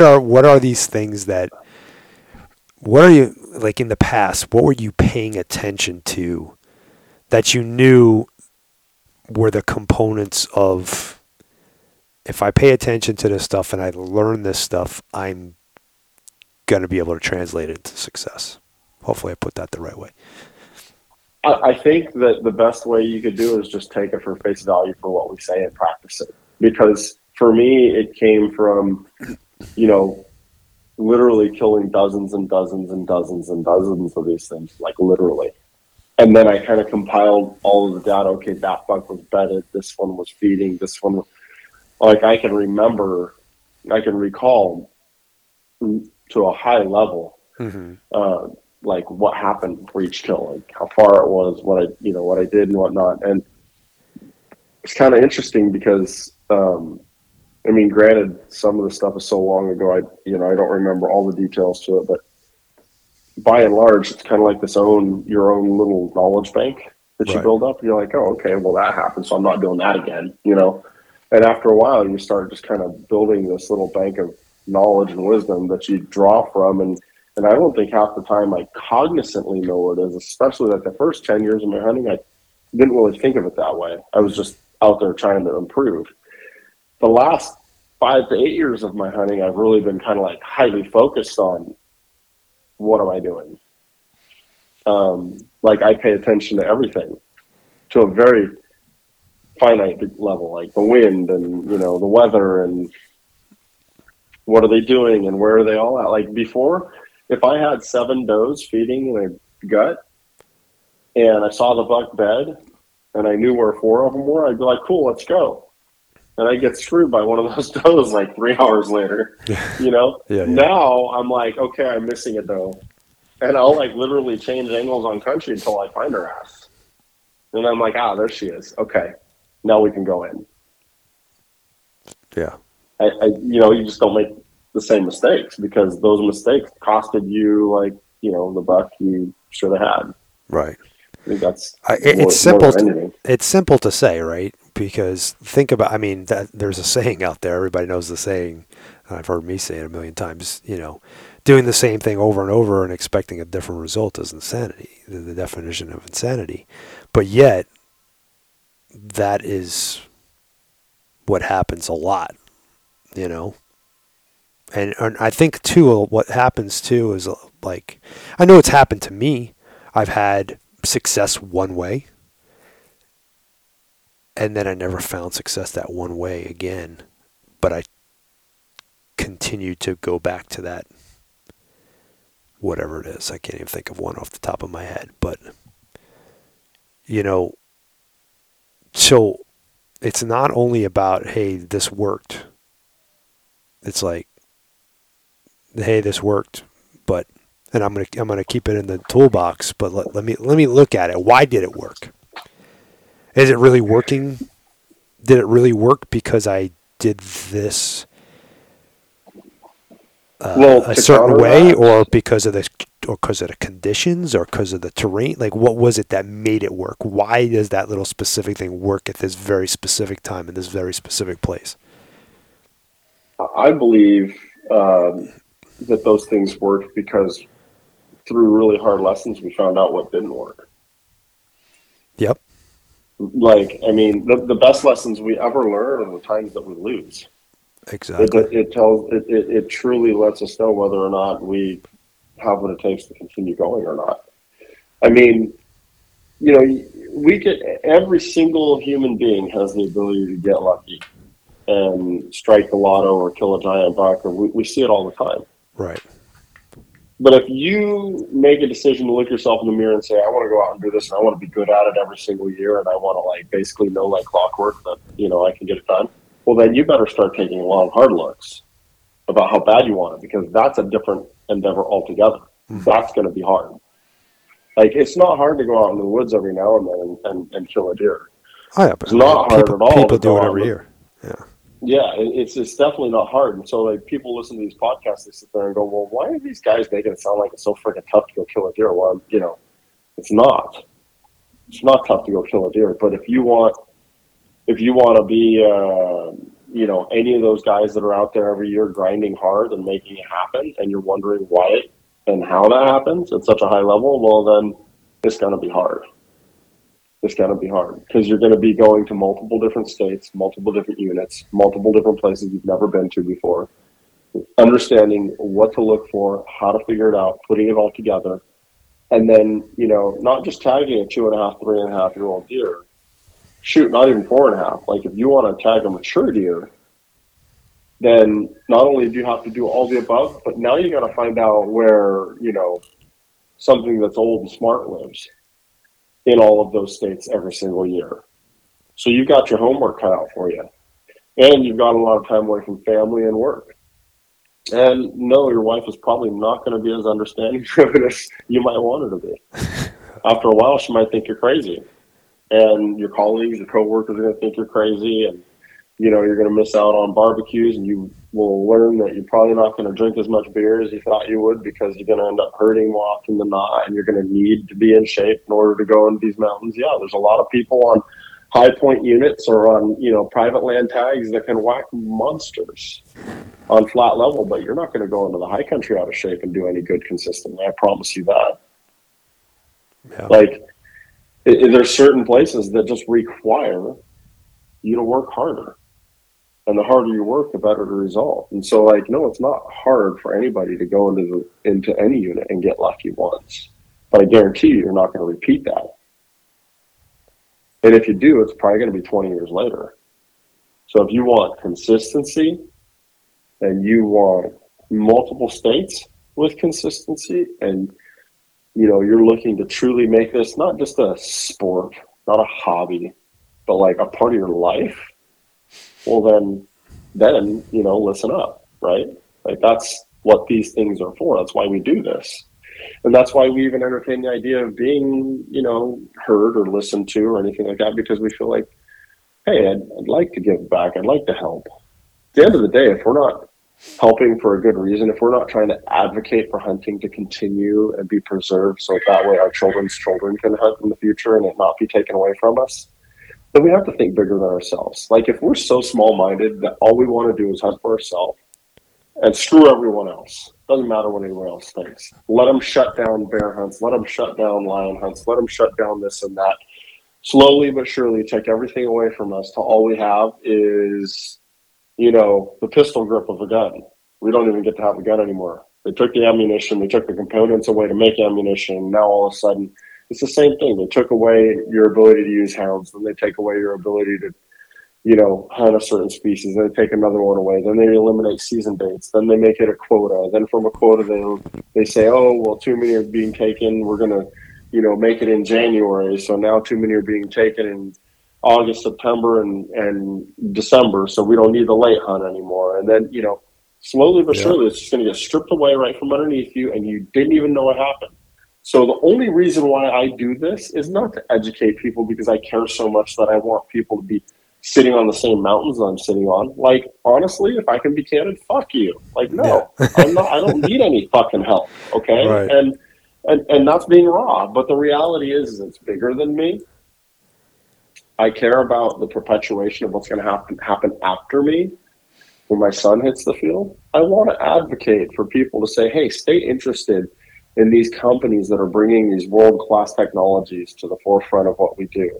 are these things that? What are you like in the past? What were you paying attention to that you knew were the components of? If I pay attention to this stuff and I learn this stuff, I'm gonna be able to translate it into success. Hopefully, I put that the right way. I think that the best way you could do is just take it for face value for what we say and practice it. Because for me, it came from, you know, literally killing dozens and dozens and dozens and dozens of these things, like literally. And then I kind of compiled all of the data. Okay, that buck was bedded. This one was feeding. This one was, like, I can recall to a high level, like what happened for each kill, like how far it was, what I did and whatnot. And it's kind of interesting because, I mean, granted, some of the stuff is so long ago, I don't remember all the details to it, but by and large, it's kind of like your own little knowledge bank that you build up. You're like, oh, okay, well that happened, so I'm not doing that again, you know? And after a while you start just kind of building this little bank of knowledge and wisdom that you draw from. And I don't think half the time I cognizantly know what it is, especially like the first 10 years of my hunting, I didn't really think of it that way. I was just out there trying to improve. The last 5 to 8 years of my hunting, I've really been kind of like highly focused on what am I doing? Like I pay attention to everything to a very finite level, like the wind and, you know, the weather and what are they doing and where are they all at? Like before, if I had 7 does feeding in a gut and I saw the buck bed and I knew where 4 of them were, I'd be like, cool, let's go. And I get screwed by one of those does like 3 hours later, you know? Yeah. Now I'm like, okay, I'm missing a doe. And I'll like literally change angles on country until I find her ass. And I'm like, ah, there she is. Okay. Now we can go in. Yeah. I you know, you just don't make the same mistakes because those mistakes costed you, like, you know, the buck you should have had. Right. I think that's it's simple to say, right? Because there's a saying out there. Everybody knows the saying. I've heard me say it a million times. You know, doing the same thing over and over and expecting a different result is insanity. The definition of insanity. But yet, that is what happens a lot. You know, and I think too, what happens too is like, I know it's happened to me. I've had success one way, and then I never found success that one way again. But I continued to go back to that, whatever it is. I can't even think of one off the top of my head, but you know, so it's not only about, hey, this worked. It's like, hey, this worked, but, and I'm gonna keep it in the toolbox. But let me look at it. Why did it work? Is it really working? Did it really work because I did this a certain way, or because of the conditions, or because of the terrain? Like, what was it that made it work? Why does that little specific thing work at this very specific time in this very specific place? I believe that those things worked because through really hard lessons, we found out what didn't work. Yep. Like, I mean, the best lessons we ever learn are the times that we lose. Exactly. It truly lets us know whether or not we have what it takes to continue going or not. I mean, you know, every single human being has the ability to get lucky and strike the lotto or kill a giant buck, or we see it all the time. Right. But if you make a decision to look yourself in the mirror and say, I want to go out and do this and I want to be good at it every single year and I want to like basically know like clockwork that, you know, I can get it done, well, then you better start taking long, hard looks about how bad you want it, because that's a different endeavor altogether. Mm-hmm. That's going to be hard. Like, it's not hard to go out in the woods every now and then and kill a deer. Oh, yeah, but it's not hard at all. People do it every year. Yeah. Yeah, it's definitely not hard. And so, like, people listen to these podcasts, they sit there and go, well, why are these guys making it sound like it's so freaking tough to go kill a deer? Well, you know, it's not. It's not tough to go kill a deer. But if you want to be, you know, any of those guys that are out there every year grinding hard and making it happen, and you're wondering why it and how that happens at such a high level, well, then it's going to be hard. It's going to be hard because you're going to be going to multiple different states, multiple different units, multiple different places you've never been to before, understanding what to look for, how to figure it out, putting it all together. And then, you know, not just tagging a 2.5, 3.5 year old deer, shoot, not even 4.5. Like, if you want to tag a mature deer, then not only do you have to do all the above, but now you got to find out where, you know, something that's old and smart lives in all of those states every single year. So you've got your homework cut out for you, and you've got a lot of time away from family and work. And no, your wife is probably not going to be as understanding driven as you might want her to be. After a while, she might think you're crazy, and your colleagues, your coworkers are going to think you're crazy, and you know you're going to miss out on barbecues, and you will learn that you're probably not going to drink as much beer as you thought you would because you're going to end up hurting more often than not, and you're going to need to be in shape in order to go into these mountains. Yeah, there's a lot of people on high point units or on, you know, private land tags that can whack monsters on flat level, but you're not going to go into the high country out of shape and do any good consistently. I promise you that. Yeah. Like, there's certain places that just require you to work harder. And the harder you work, the better the result. And so, like, no, it's not hard for anybody to go into any unit and get lucky once. But I guarantee you're not going to repeat that. And if you do, it's probably going to be 20 years later. So if you want consistency and you want multiple states with consistency and, you know, you're looking to truly make this not just a sport, not a hobby, but like a part of your life, well, then, you know, listen up, right? Like, that's what these things are for. That's why we do this. And that's why we even entertain the idea of being, you know, heard or listened to or anything like that, because we feel like, hey, I'd like to give back. I'd like to help. At the end of the day, if we're not helping for a good reason, if we're not trying to advocate for hunting to continue and be preserved so that way our children's children can hunt in the future and it not be taken away from us, then we have to think bigger than ourselves. Like, if we're so small-minded that all we want to do is hunt for ourselves and screw everyone else, doesn't matter what anyone else thinks. Let them shut down bear hunts. Let them shut down lion hunts. Let them shut down this and that. Slowly but surely take everything away from us till all we have is, you know, the pistol grip of a gun. We don't even get to have a gun anymore. They took the ammunition. They took the components away to make ammunition. Now all of a sudden, it's the same thing. They took away your ability to use hounds, then they take away your ability to, you know, hunt a certain species, then they take another one away, then they eliminate season dates, then they make it a quota, then from a quota they say, oh, well, too many are being taken, we're going to, you know, make it in January, so now too many are being taken in August, September, and December, so we don't need the late hunt anymore. And then, you know, slowly but surely it's just going to get stripped away right from underneath you, and you didn't even know it happened. So the only reason why I do this is not to educate people, because I care so much that I want people to be sitting on the same mountains I'm sitting on. Like, honestly, if I can be candid, fuck you. Like, no, yeah. I don't need any fucking help. Okay. Right. And that's being raw. But the reality is it's bigger than me. I care about the perpetuation of what's going to happen after me. When my son hits the field, I want to advocate for people to say, hey, stay interested in these companies that are bringing these world-class technologies to the forefront of what we do.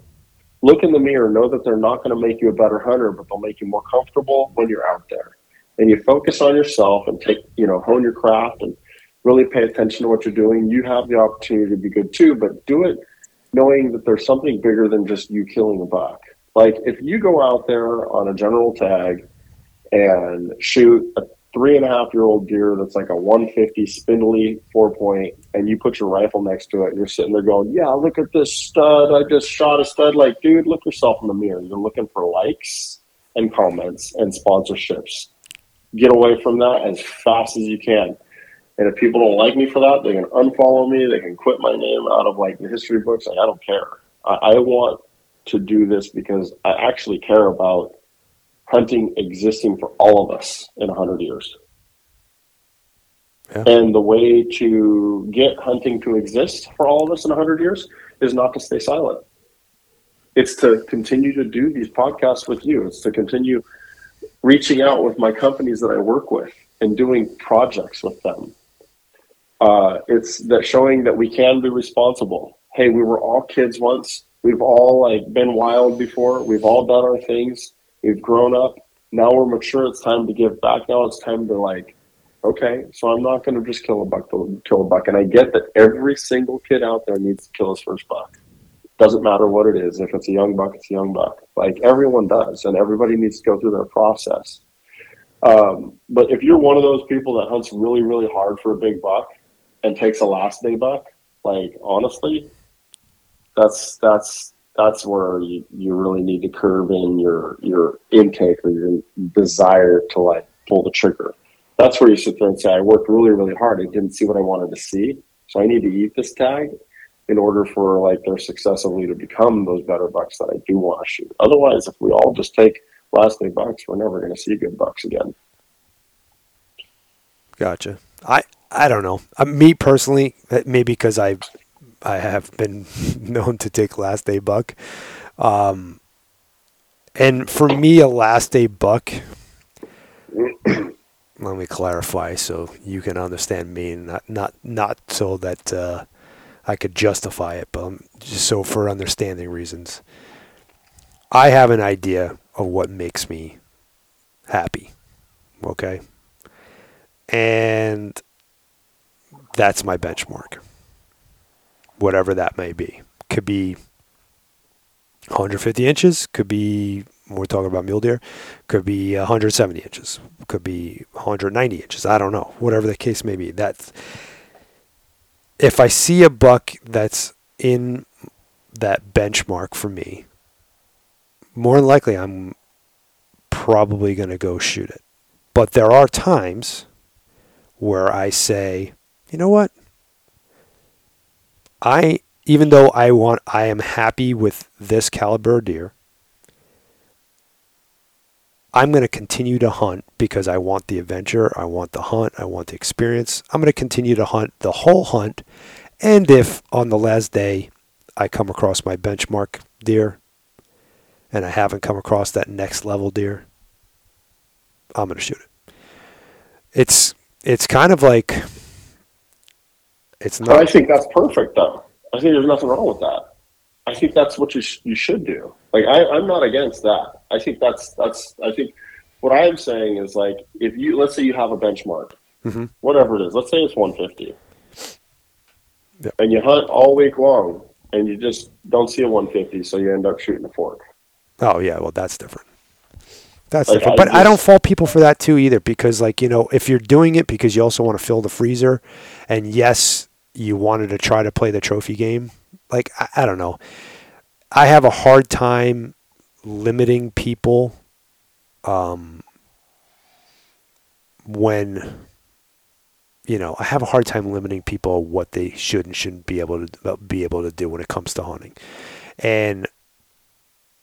Look in the mirror, know that they're not going to make you a better hunter, but they'll make you more comfortable when you're out there. And you focus on yourself and take, you know, hone your craft and really pay attention to what you're doing. You have the opportunity to be good too, but do it knowing that there's something bigger than just you killing a buck. Like, if you go out there on a general tag and shoot a 3.5-year-old deer that's like a 150 spindly 4-point, and you put your rifle next to it, and you're sitting there going, yeah, look at this stud. I just shot a stud. Like, dude, look yourself in the mirror. You're looking for likes and comments and sponsorships. Get away from that as fast as you can. And if people don't like me for that, they can unfollow me. They can quit my name out of like the history books. Like, I don't care. I want to do this because I actually care about hunting existing for all of us in 100 years. Yeah. And the way to get hunting to exist for all of us in 100 years is not to stay silent. It's to continue to do these podcasts with you. It's to continue reaching out with my companies that I work with and doing projects with them. It's that showing that we can be responsible. Hey, we were all kids once. We've all like been wild before. We've all done our things. We've grown up. Now we're mature. It's time to give back. Now it's time to like, okay, so I'm not going to just kill a buck. And I get that every single kid out there needs to kill his first buck. Doesn't matter what it is. If it's a young buck, it's a young buck. Like everyone does, and everybody needs to go through their process. But if you're one of those people that hunts really, really hard for a big buck and takes a last day buck, like honestly, that's where you really need to curb in your intake or your desire to like pull the trigger. That's where you sit there and say, I worked really, really hard. I didn't see what I wanted to see. So I need to eat this tag in order for like their successively to become those better bucks that I do want to shoot. Otherwise, if we all just take last day bucks, we're never going to see good bucks again. Gotcha. I don't know. Me personally, maybe because I have been known to take last day buck. And for me, a last day buck, let me clarify so you can understand me and not so that I could justify it, but just so for understanding reasons. I have an idea of what makes me happy. Okay. And that's my benchmark. Whatever that may be. Could be 150 inches, could be, we're talking about mule deer, could be 170 inches, could be 190 inches. I don't know. Whatever the case may be. That's, if I see a buck that's in that benchmark for me, more than likely I'm probably going to go shoot it. But there are times where I say, you know what? I am happy with this caliber of deer, I'm going to continue to hunt because I want the adventure, I want the hunt, I want the experience. I'm going to continue to hunt the whole hunt. And if on the last day I come across my benchmark deer and I haven't come across that next level deer, I'm going to shoot it. It's kind of like... But I think that's perfect, though. I think there's nothing wrong with that. I think that's what you should do. Like, I'm not against that. I think that's. I think what I'm saying is, like, if you, let's say you have a benchmark, mm-hmm. whatever it is, let's say it's 150, yep. and you hunt all week long, and you just don't see a 150, so you end up shooting a fork. Oh yeah, well that's different. That's like, different. But I don't fault people for that too either, because like if you're doing it because you also want to fill the freezer, and yes. You wanted to try to play the trophy game. Like, I don't know. I have a hard time limiting people I have a hard time limiting people what they should and shouldn't be able to do when it comes to hunting. And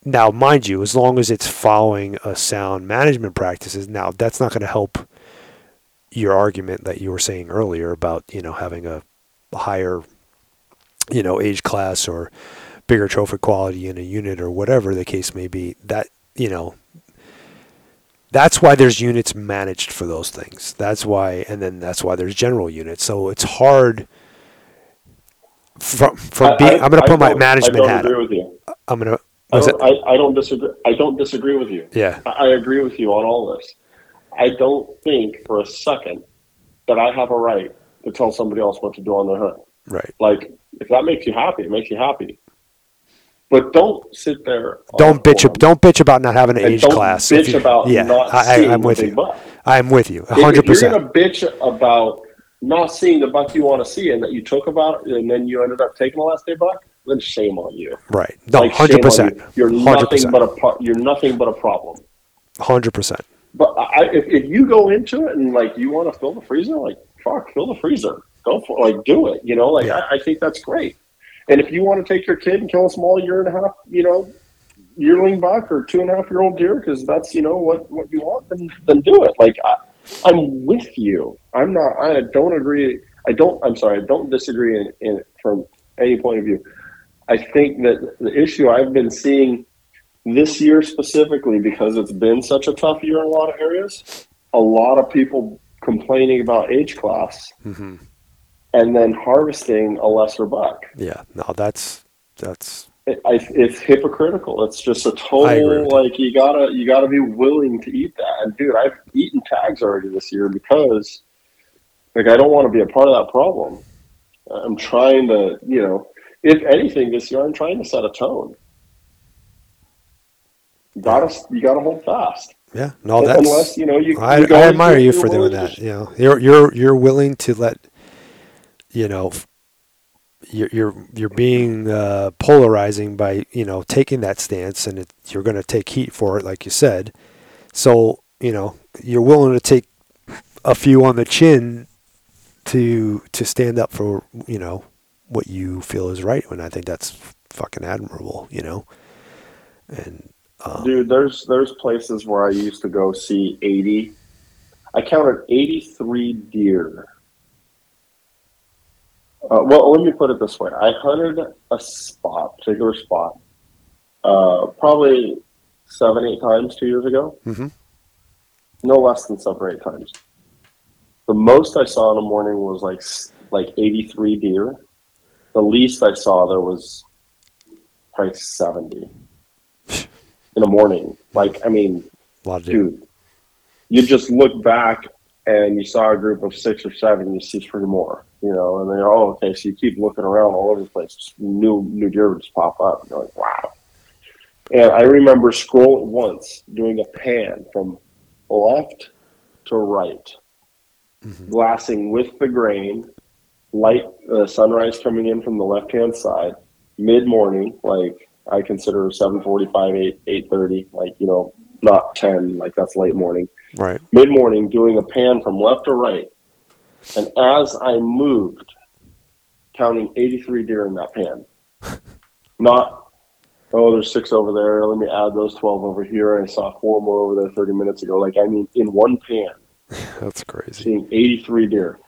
now, mind you, as long as it's following a sound management practices, now that's not going to help your argument that you were saying earlier about, having a higher, age class or bigger trophy quality in a unit or whatever the case may be. That, that's why there's units managed for those things. That's why, and then that's why there's general units. So it's hard I'm going to put my management hat on. I don't agree with you. I don't disagree with you. Yeah. I agree with you on all this. I don't think for a second that I have a right to tell somebody else what to do on their hunt. Right. Like, if that makes you happy, it makes you happy. But don't sit there. Don't bitch about not having an age class. Don't bitch about not seeing the buck. I'm with you. 100%. You're gonna bitch about not seeing the buck you want to see and that you took about it, and then you ended up taking the last day buck. Then shame on you. Right. No, 100%. You're nothing but you're nothing but a problem. 100%. But if you go into it and like you want to fill the freezer, like fuck, fill the freezer. Go for like do it. You know, like I think that's great. And if you want to take your kid and kill a small year-and-a-half, yearling buck or 2.5-year-old deer, because that's, what you want, then do it. Like, I'm with you. I don't disagree in from any point of view. I think that the issue I've been seeing this year specifically, because it's been such a tough year in a lot of areas, a lot of people complaining about age class. Mm-hmm. And then harvesting a lesser buck. Yeah, no, that's. It's hypocritical. It's just a total like you gotta be willing to eat that. And dude, I've eaten tags already this year because like I don't want to be a part of that problem. I'm trying to, if anything this year, I'm trying to set a tone. You gotta hold fast. Yeah, no, that's unless I admire you for doing that. You're willing to let. You're being polarizing by taking that stance, and you're going to take heat for it, like you said. So you're willing to take a few on the chin to stand up for what you feel is right. And I think that's fucking admirable, And dude, there's places where I used to go see 80. I counted 83 deer. Well, let me put it this way. I hunted a particular spot, probably 7-8 times 2 years ago. Mm-hmm. No less than 7 or 8 times. The most I saw in the morning was like 83 deer. The least I saw there was probably 70 in the morning. A lot of dude, you just look back and you saw a group of 6 or 7, you see 3 more. And they're okay. So you keep looking around all over the place. New deer would just pop up. And you're like, wow. And I remember scrolling once, doing a pan from left to right, mm-hmm. glassing with the grain, light sunrise coming in from the left-hand side, mid-morning, like I consider 7:45, 8:30, not 10, like that's late morning. Right. Mid-morning, doing a pan from left to right. And as I moved, counting 83 deer in that pan, there's 6 over there. Let me add those 12 over here. I saw 4 more over there 30 minutes ago. In one pan. That's crazy. Seeing 83 deer.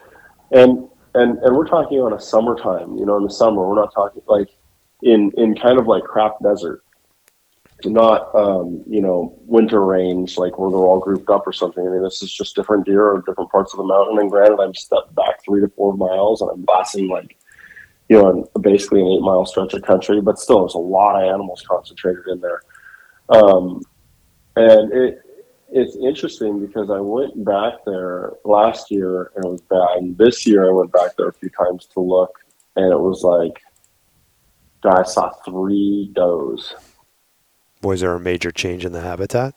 And we're talking on a summertime, in the summer. We're not talking like in kind of like crap desert, not, winter range, like where they're all grouped up or something. This is just different deer or different parts of the mountain. And granted, I'm stepped back 3 to 4 miles and I'm glassing basically an 8-mile stretch of country, but still there's a lot of animals concentrated in there. And it's interesting because I went back there last year and it was bad. And this year I went back there a few times to look, and it was like, I saw 3 does. Was there a major change in the habitat?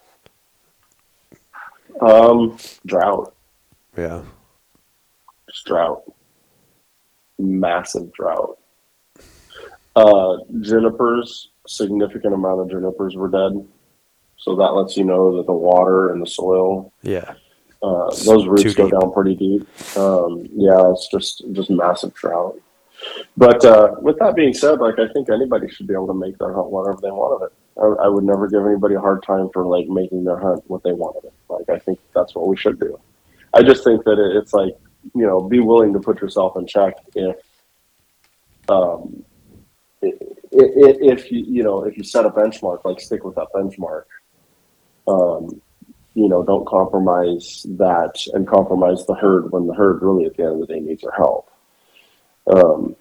Drought. Yeah. Just drought. Massive drought. Junipers, significant amount of junipers were dead. So that lets that the water and the soil. Yeah. Those roots go down pretty deep. It's just massive drought. But with that being said, I think anybody should be able to make their hunt whatever they want of it. I would never give anybody a hard time for making their hunt what they want of it. I think that's what we should do. I just think that it's be willing to put yourself in check if you set a benchmark, stick with that benchmark. Don't compromise that and compromise the herd when the herd really at the end of the day needs our help.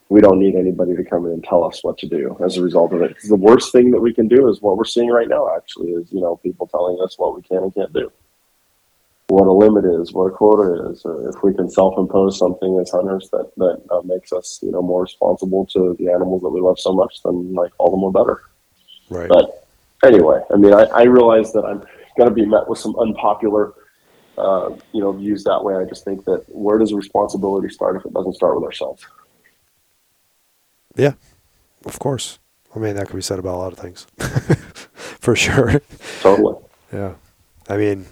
We don't need anybody to come in and tell us what to do as a result of it. The worst thing that we can do is what we're seeing right now, actually, is, people telling us what we can and can't do, what a limit is, what a quota is, or if we can self-impose something as hunters that makes us, more responsible to the animals that we love so much, then all the more better. Right. But anyway, I mean, I realize that I'm going to be met with some unpopular, views that way. I just think that where does responsibility start if it doesn't start with ourselves? Yeah, of course. I mean, that could be said about a lot of things, for sure. Totally. Yeah. I mean,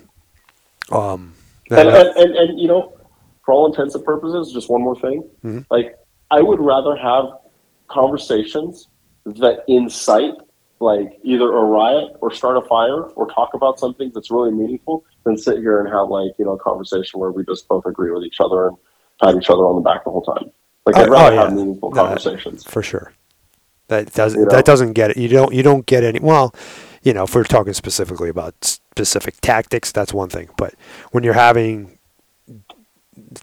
and for all intents and purposes, just one more thing. Mm-hmm. Like, I would rather have conversations that incite, like, either a riot or start a fire or talk about something that's really meaningful than sit here and have, like, a conversation where we just both agree with each other and pat each other on the back the whole time. Like, I'd rather have meaningful conversations. For sure. That doesn't get it. You don't get any. Well, if we're talking specifically about specific tactics, that's one thing. But when you're having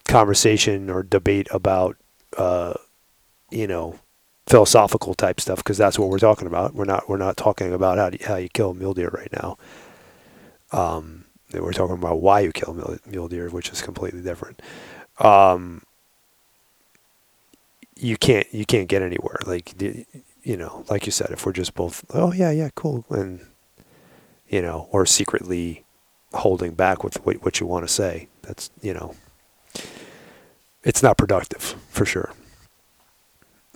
conversation or debate about, philosophical type stuff, because that's what we're talking about. We're not talking about how you kill a mule deer right now. We're talking about why you kill a mule deer, which is completely different. You can't get anywhere. Like, like you said, if we're just both, oh yeah, cool, and or secretly holding back with what you want to say, that's it's not productive, for sure.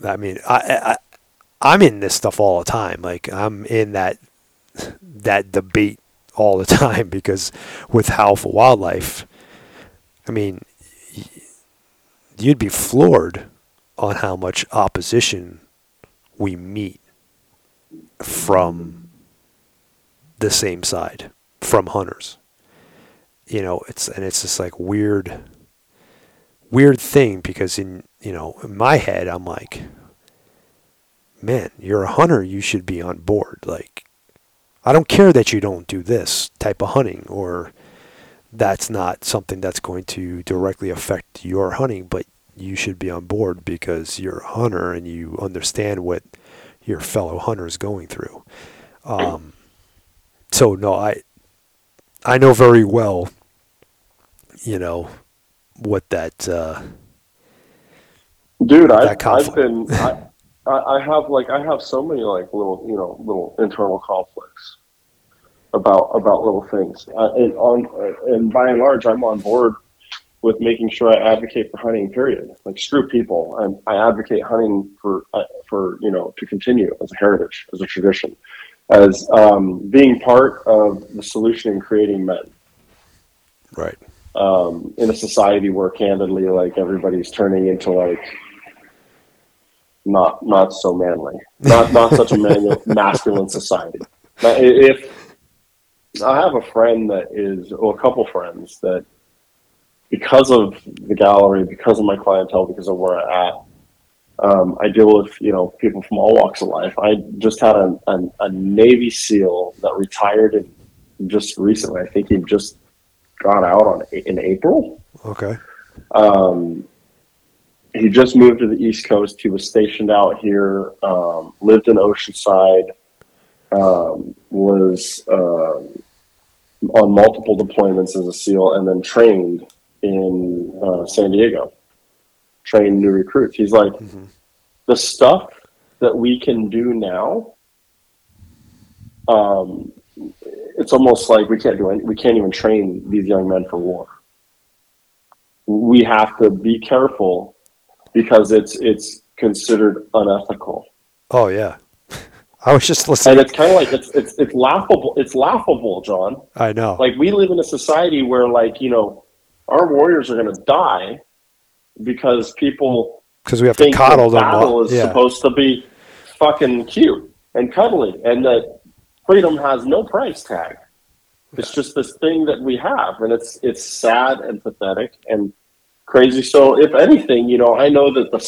I mean, I'm in this stuff all the time. Like, I'm in that debate all the time, because with Howl for Wildlife, I mean, you'd be floored on how much opposition we meet from the same side, from hunters. It's just like weird thing, because in my head, I'm like, man, you're a hunter, you should be on board. Like, I don't care that you don't do this type of hunting, or that's not something that's going to directly affect your hunting, but you should be on board because you're a hunter and you understand what your fellow hunter is going through. So no, I know very well, what that, dude, I have so many, like, little internal conflicts about little things. And by and large, I'm on board with making sure I advocate for hunting, period. Like, screw people. I advocate hunting for to continue as a heritage, as a tradition, as being part of the solution in creating men. Right. In a society where, candidly, like, everybody's turning into, like, not so manly, not such a masculine society. Now, if I have a friend a couple friends that, because of the gallery, because of my clientele, because of where I'm at, I deal with, people from all walks of life. I just had a Navy SEAL that retired just recently. I think he just got out in April. Okay. He just moved to the East Coast. He was stationed out here, lived in Oceanside, was on multiple deployments as a SEAL, and then trained in San Diego, train new recruits. He's like, mm-hmm. The stuff that we can do now, it's almost like we can't even train these young men for war. We have to be careful because it's considered unethical. Oh yeah. I was just listening. And it's kind of like, it's laughable. It's laughable, John. I know. Like, we live in a society where, like, our warriors are going to die because we have think to coddle them. Battle is supposed to be fucking cute and cuddly, and that freedom has no price tag. It's just this thing that we have, and it's sad and pathetic and crazy. So, if anything, I know that my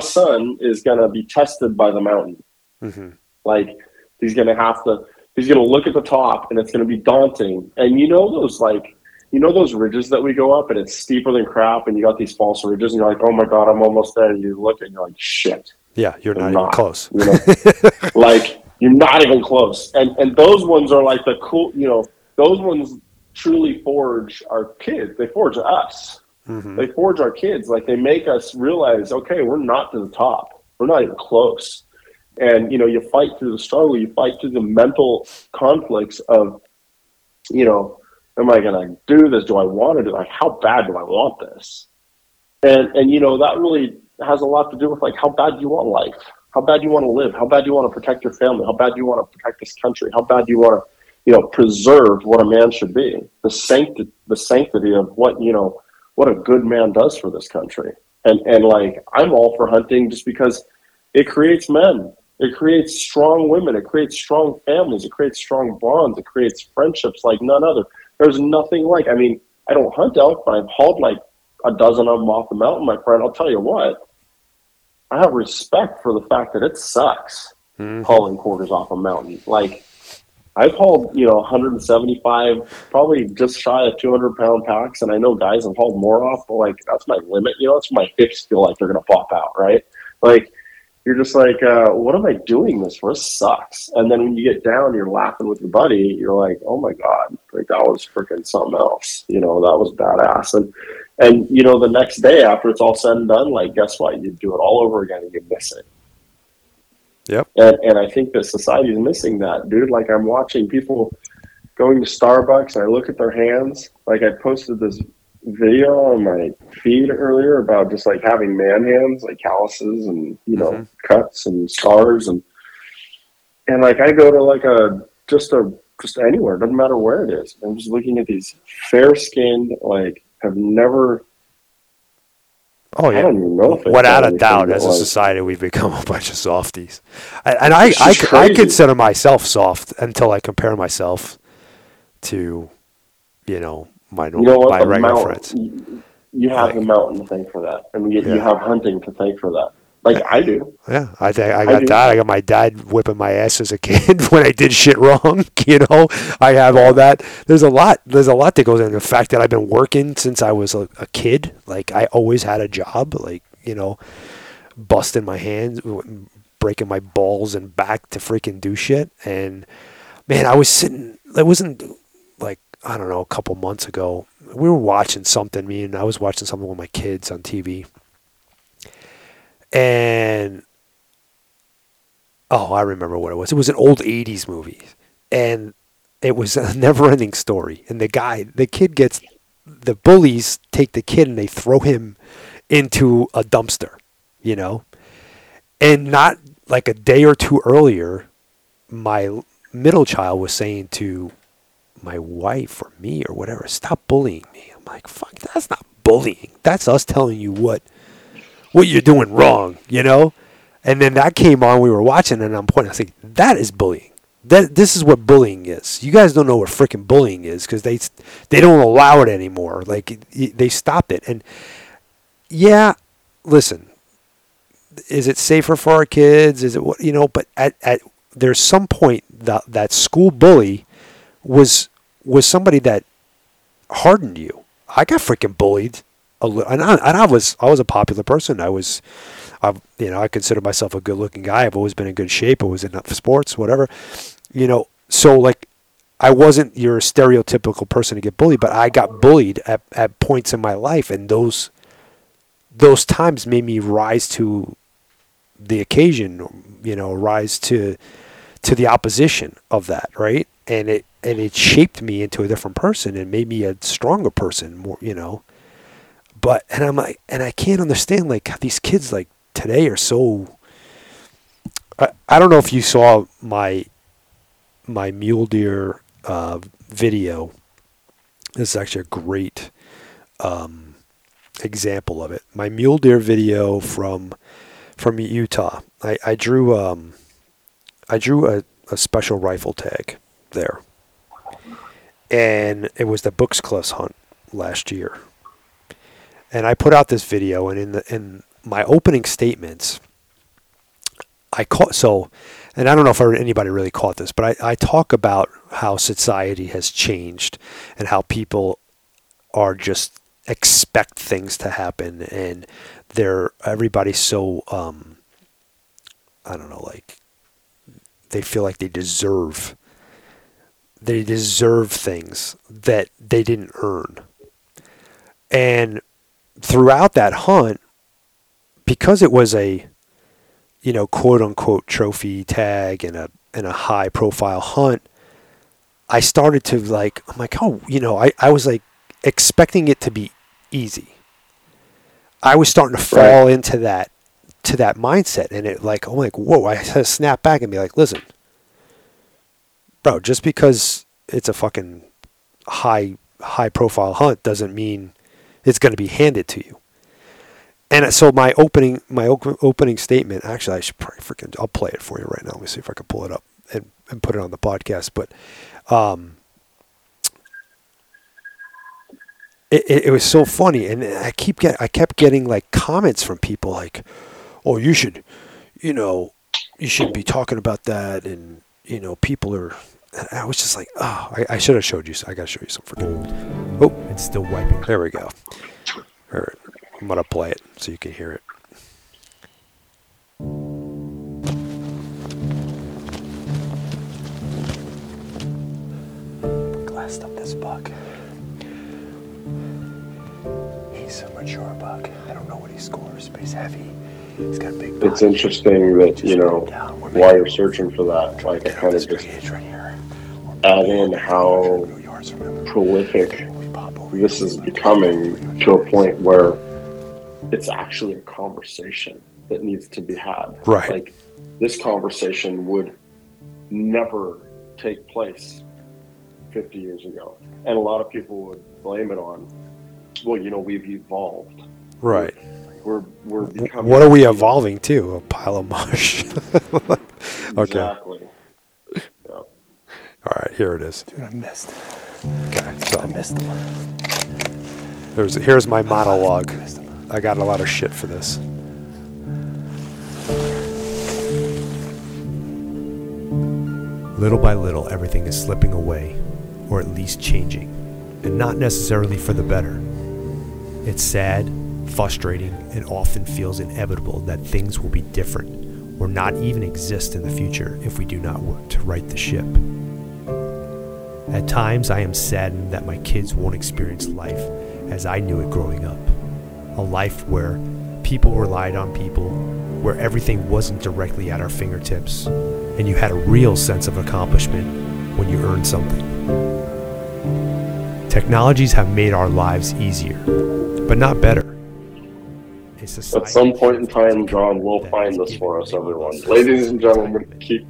son is gonna be tested by the mountain. Mm-hmm. Like, he's gonna look at the top, and it's gonna be daunting. And those ridges that we go up, and it's steeper than crap, and you got these false ridges, and you're like, oh my God, I'm almost there. And you look, and you're like, shit. Yeah, you're not even close. Like, you're not even close. And those ones are like the cool, those ones truly forge our kids. They forge us. Mm-hmm. They forge our kids. Like, they make us realize, okay, we're not to the top. We're not even close. And, you know, you fight through the struggle, you fight through the mental conflicts of, you know, am I going to do this? Do I want to do it? Like, how bad do I want this? And, you know, that really has a lot to do with, like, how bad do you want life? How bad do you want to live? How bad do you want to protect your family? How bad do you want to protect this country? How bad do you want to, you know, preserve what a man should be? The sanctity of what, you know, what a good man does for this country. And like, I'm all for hunting just because it creates men. It creates strong women. It creates strong families. It creates strong bonds. It creates friendships like none other. There's nothing like, I mean, I don't hunt elk, but I've hauled like a dozen of them off the mountain, my friend. I'll tell you what, I have respect for the fact that it sucks hauling quarters off a mountain. Like, I've hauled, you know, 175, probably just shy of 200-pound packs, and I know guys have hauled more off, but, like, that's my limit. You know, that's when my hips feel like they're going to pop out, right? Like, you're just like, what am I doing this for? This sucks. And then when you get down, you're laughing with your buddy. You're like, oh, my God. Like, that was freaking something else. You know, that was badass. And, you know, the next day after it's all said and done, like, guess what? You do it all over again and you miss it. Yep. And I think that society is missing that, dude. Like, I'm watching people going to Starbucks, and I look at their hands. Like, I posted this video on my feed earlier about just like having man hands, like calluses and, you know, cuts and scars, and like I go to like just anywhere, doesn't matter where it is. I'm just looking at these fair skinned, like have never. Oh yeah. I don't even know if without a doubt, as a society, we've become a bunch of softies, and I consider myself soft until I compare myself to, you know, my regular friends. You have the mountain to thank for that, and you have hunting to thank for that. Like I do. Yeah, I got that. I got my dad whipping my ass as a kid when I did shit wrong. You know, I have all that. There's a lot that goes into the fact that I've been working since I was a kid. Like I always had a job. Like, you know, busting my hands, breaking my balls and back to freaking do shit. And man, I was sitting. It wasn't like, I don't know, a couple months ago. We were watching something. Me and I was watching something with my kids on TV. And, I remember what it was. It was an old 80s movie. And it was a never-ending story. And the bullies take the kid and they throw him into a dumpster, you know. And not like a day or two earlier, my middle child was saying to my wife or me or whatever, stop bullying me. I'm like, fuck, that's not bullying. That's us telling you what you're doing wrong, you know? And then that came on, we were watching, and I'm pointing, I was like, that is bullying. This is what bullying is. You guys don't know what freaking bullying is because they don't allow it anymore. Like, they stopped it. And, yeah, listen, is it safer for our kids? Is it what, you know? But at there's some point that school bully was somebody that hardened you. I got freaking bullied. I was a popular person. I consider myself a good-looking guy. I've always been in good shape. I was in sports, whatever, you know. So like, I wasn't your stereotypical person to get bullied, but I got bullied at points in my life, and those times made me rise to the occasion, you know, rise to the opposition of that, right? And it shaped me into a different person and made me a stronger person, more, you know. But, and I'm like, and I can't understand, like, how these kids, like, today are so, I don't know if you saw my mule deer video. This is actually a great example of it. My mule deer video from Utah. I drew a special rifle tag there. And it was the Buckscliffs hunt last year. And I put out this video, and in my opening statements, and I don't know if anybody really caught this, but I talk about how society has changed and how people are just expect things to happen, and everybody's so I don't know, like they feel like they deserve things that they didn't earn, and throughout that hunt, because it was a, you know, quote unquote trophy tag and a high profile hunt, I started to like, I'm like, oh, you know, I was like expecting it to be easy. I was starting to fall into that mindset, and it like, I'm like, whoa, I had to snap back and be like, listen, bro, just because it's a fucking high profile hunt doesn't mean it's going to be handed to you. And so my opening statement, actually, I should probably I'll play it for you right now. Let me see if I can pull it up and put it on the podcast. But it was so funny, and I kept getting like comments from people like, "Oh, you should, you know, you shouldn't be talking about that," and you know, people are. And I was just like, "Oh, I should have showed you. I gotta show you something." Oh, it's still wiping. There we go. All right. I'm going to play it so you can hear it. Glassed up this buck. He's a mature buck. I don't know what he scores, but he's heavy. He's got a big body. It's interesting that, you know, while you're searching for that, like I kind of just add in how prolific this is becoming to a point where it's actually a conversation that needs to be had. Right. Like this conversation would never take place 50 years ago. And a lot of people would blame it on, well, you know, we've evolved. Right. We're becoming. What are we evolving to? A pile of mush. Okay. Exactly. Yeah. All right, here it is. Dude, I missed. Okay, so I missed one. Here's my monologue. I got a lot of shit for this. Little by little, everything is slipping away, or at least changing, and not necessarily for the better. It's sad, frustrating, and often feels inevitable that things will be different, or not even exist in the future if we do not work to right the ship. At times, I am saddened that my kids won't experience life as I knew it growing up. A life where people relied on people, where everything wasn't directly at our fingertips, and you had a real sense of accomplishment when you earned something. Technologies have made our lives easier, but not better. At some point in time, John will find this for us, everyone. Ladies and gentlemen, keep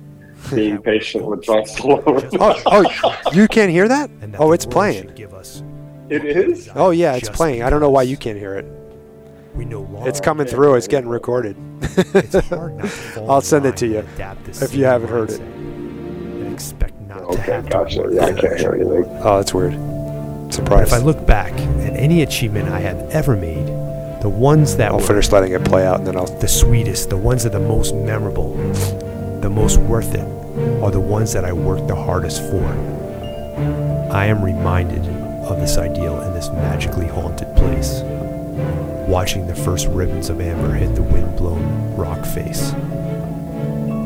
being patient with John Stallone. Oh, you can't hear that? Oh, it's playing. It is? Oh, yeah, it's playing. I don't know why you can't hear it. It's coming through. It's getting recorded. I'll send it to you if you haven't heard it. Okay, gotcha. Yeah, I can't hear anything. Oh, that's weird. Surprise. If I look back at any achievement I have ever made, the ones that I'll finish letting it play out, and then the sweetest, the ones that are the most memorable, the most worth it, are the ones that I worked the hardest for. I am reminded of this ideal in this magically haunted place, watching the first ribbons of amber hit the wind-blown rock face.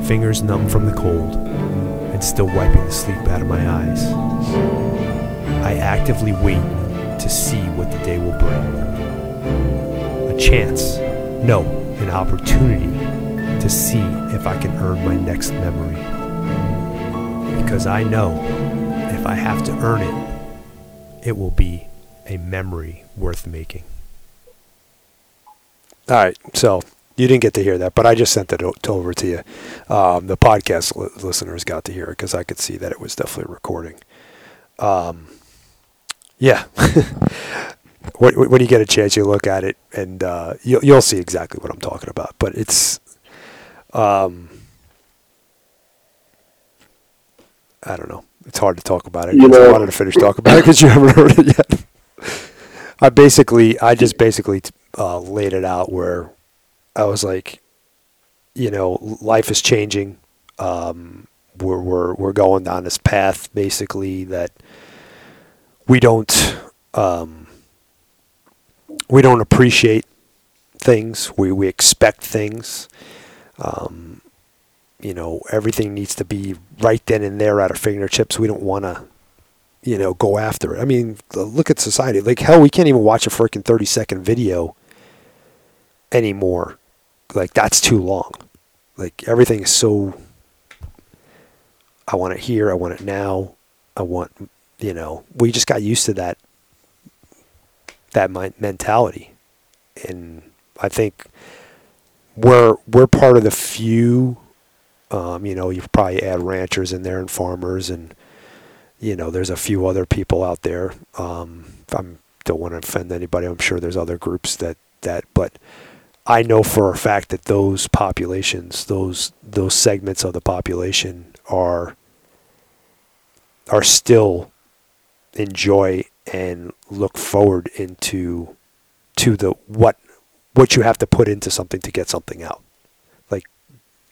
Fingers numb from the cold, and still wiping the sleep out of my eyes. I actively wait to see what the day will bring. A chance, no, an opportunity to see if I can earn my next memory. Because I know if I have to earn it, it will be a memory worth making. All right, so you didn't get to hear that, but I just sent it over to you. The podcast listeners got to hear it because I could see that it was definitely recording. Yeah. When you get a chance, you look at it, and you'll see exactly what I'm talking about. But it's I don't know. It's hard to talk about it. I wanted to finish talking about it because you haven't heard it yet. I just laid it out where I was like, you know, life is changing. We're going down this path basically that we don't appreciate things. We expect things. You know, everything needs to be right then and there at our fingertips. We don't want to, you know, go after it. I mean, look at society. Like, hell, we can't even watch a freaking 30-second video anymore. Like, that's too long. like everything is so, I want it here, I want it now, I want, you know, we just got used to that mentality. And I think we're part of the few, you know, you probably add ranchers in there and farmers, and, you know, there's a few other people out there. I don't want to offend anybody. I'm sure there's other groups that, but I know for a fact that those populations, those segments of the population are still enjoy and look forward to the what you have to put into something to get something out. Like,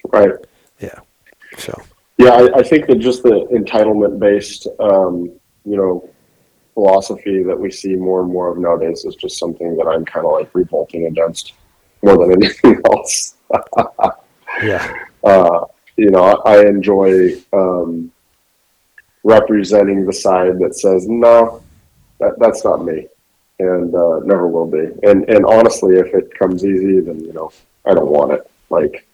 right. Yeah. So, yeah, I think that just the entitlement based, you know, philosophy that we see more and more of nowadays is just something that I'm kind of like revolting against more than anything else. Yeah. You know, I enjoy, representing the side that says, no, that's not me, and never will be. And honestly, if it comes easy, then, you know, I don't want it. Like,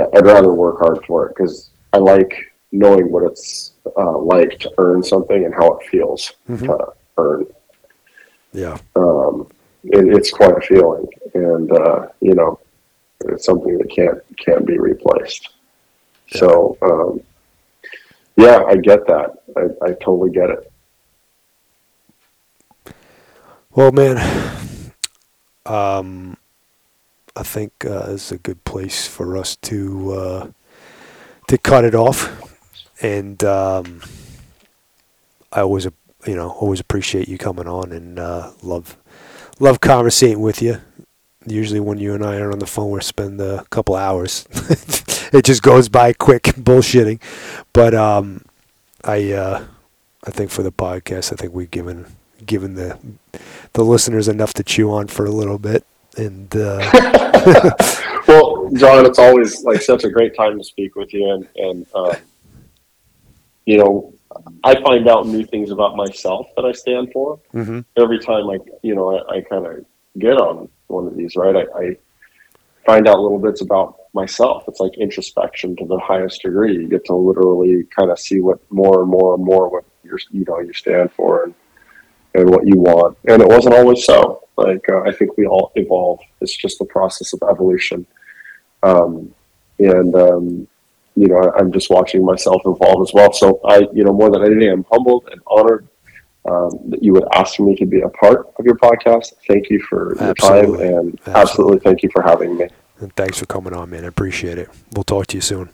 I'd rather work hard for it, because I like knowing what it's like to earn something and how it feels to earn. Yeah. It's quite a feeling, and, you know, it's something that can't be replaced. Yeah. So, yeah, I get that. I totally get it. Well, man, I think it's a good place for us to cut it off. And I always appreciate you coming on, and love conversating with you. Usually when you and I are on the phone, we spend a couple hours. It just goes by quick, bullshitting. But I think for the podcast, I think we've given the listeners enough to chew on for a little bit. And well, John, it's always like such a great time to speak with you, and you know, I find out new things about myself that I stand for every time. I kind of get on one of these, right? I find out little bits about myself. It's like introspection to the highest degree. You get to literally kind of see what more and more and more what you stand for, and what you want. And it wasn't always so. Like, I think we all evolve. It's just the process of evolution. You know, I'm just watching myself evolve as well. So I, you know, more than anything, I'm humbled and honored that you would ask me to be a part of your podcast. Thank you for your time, and absolutely thank you for having me. And thanks for coming on, man. I appreciate it. We'll talk to you soon.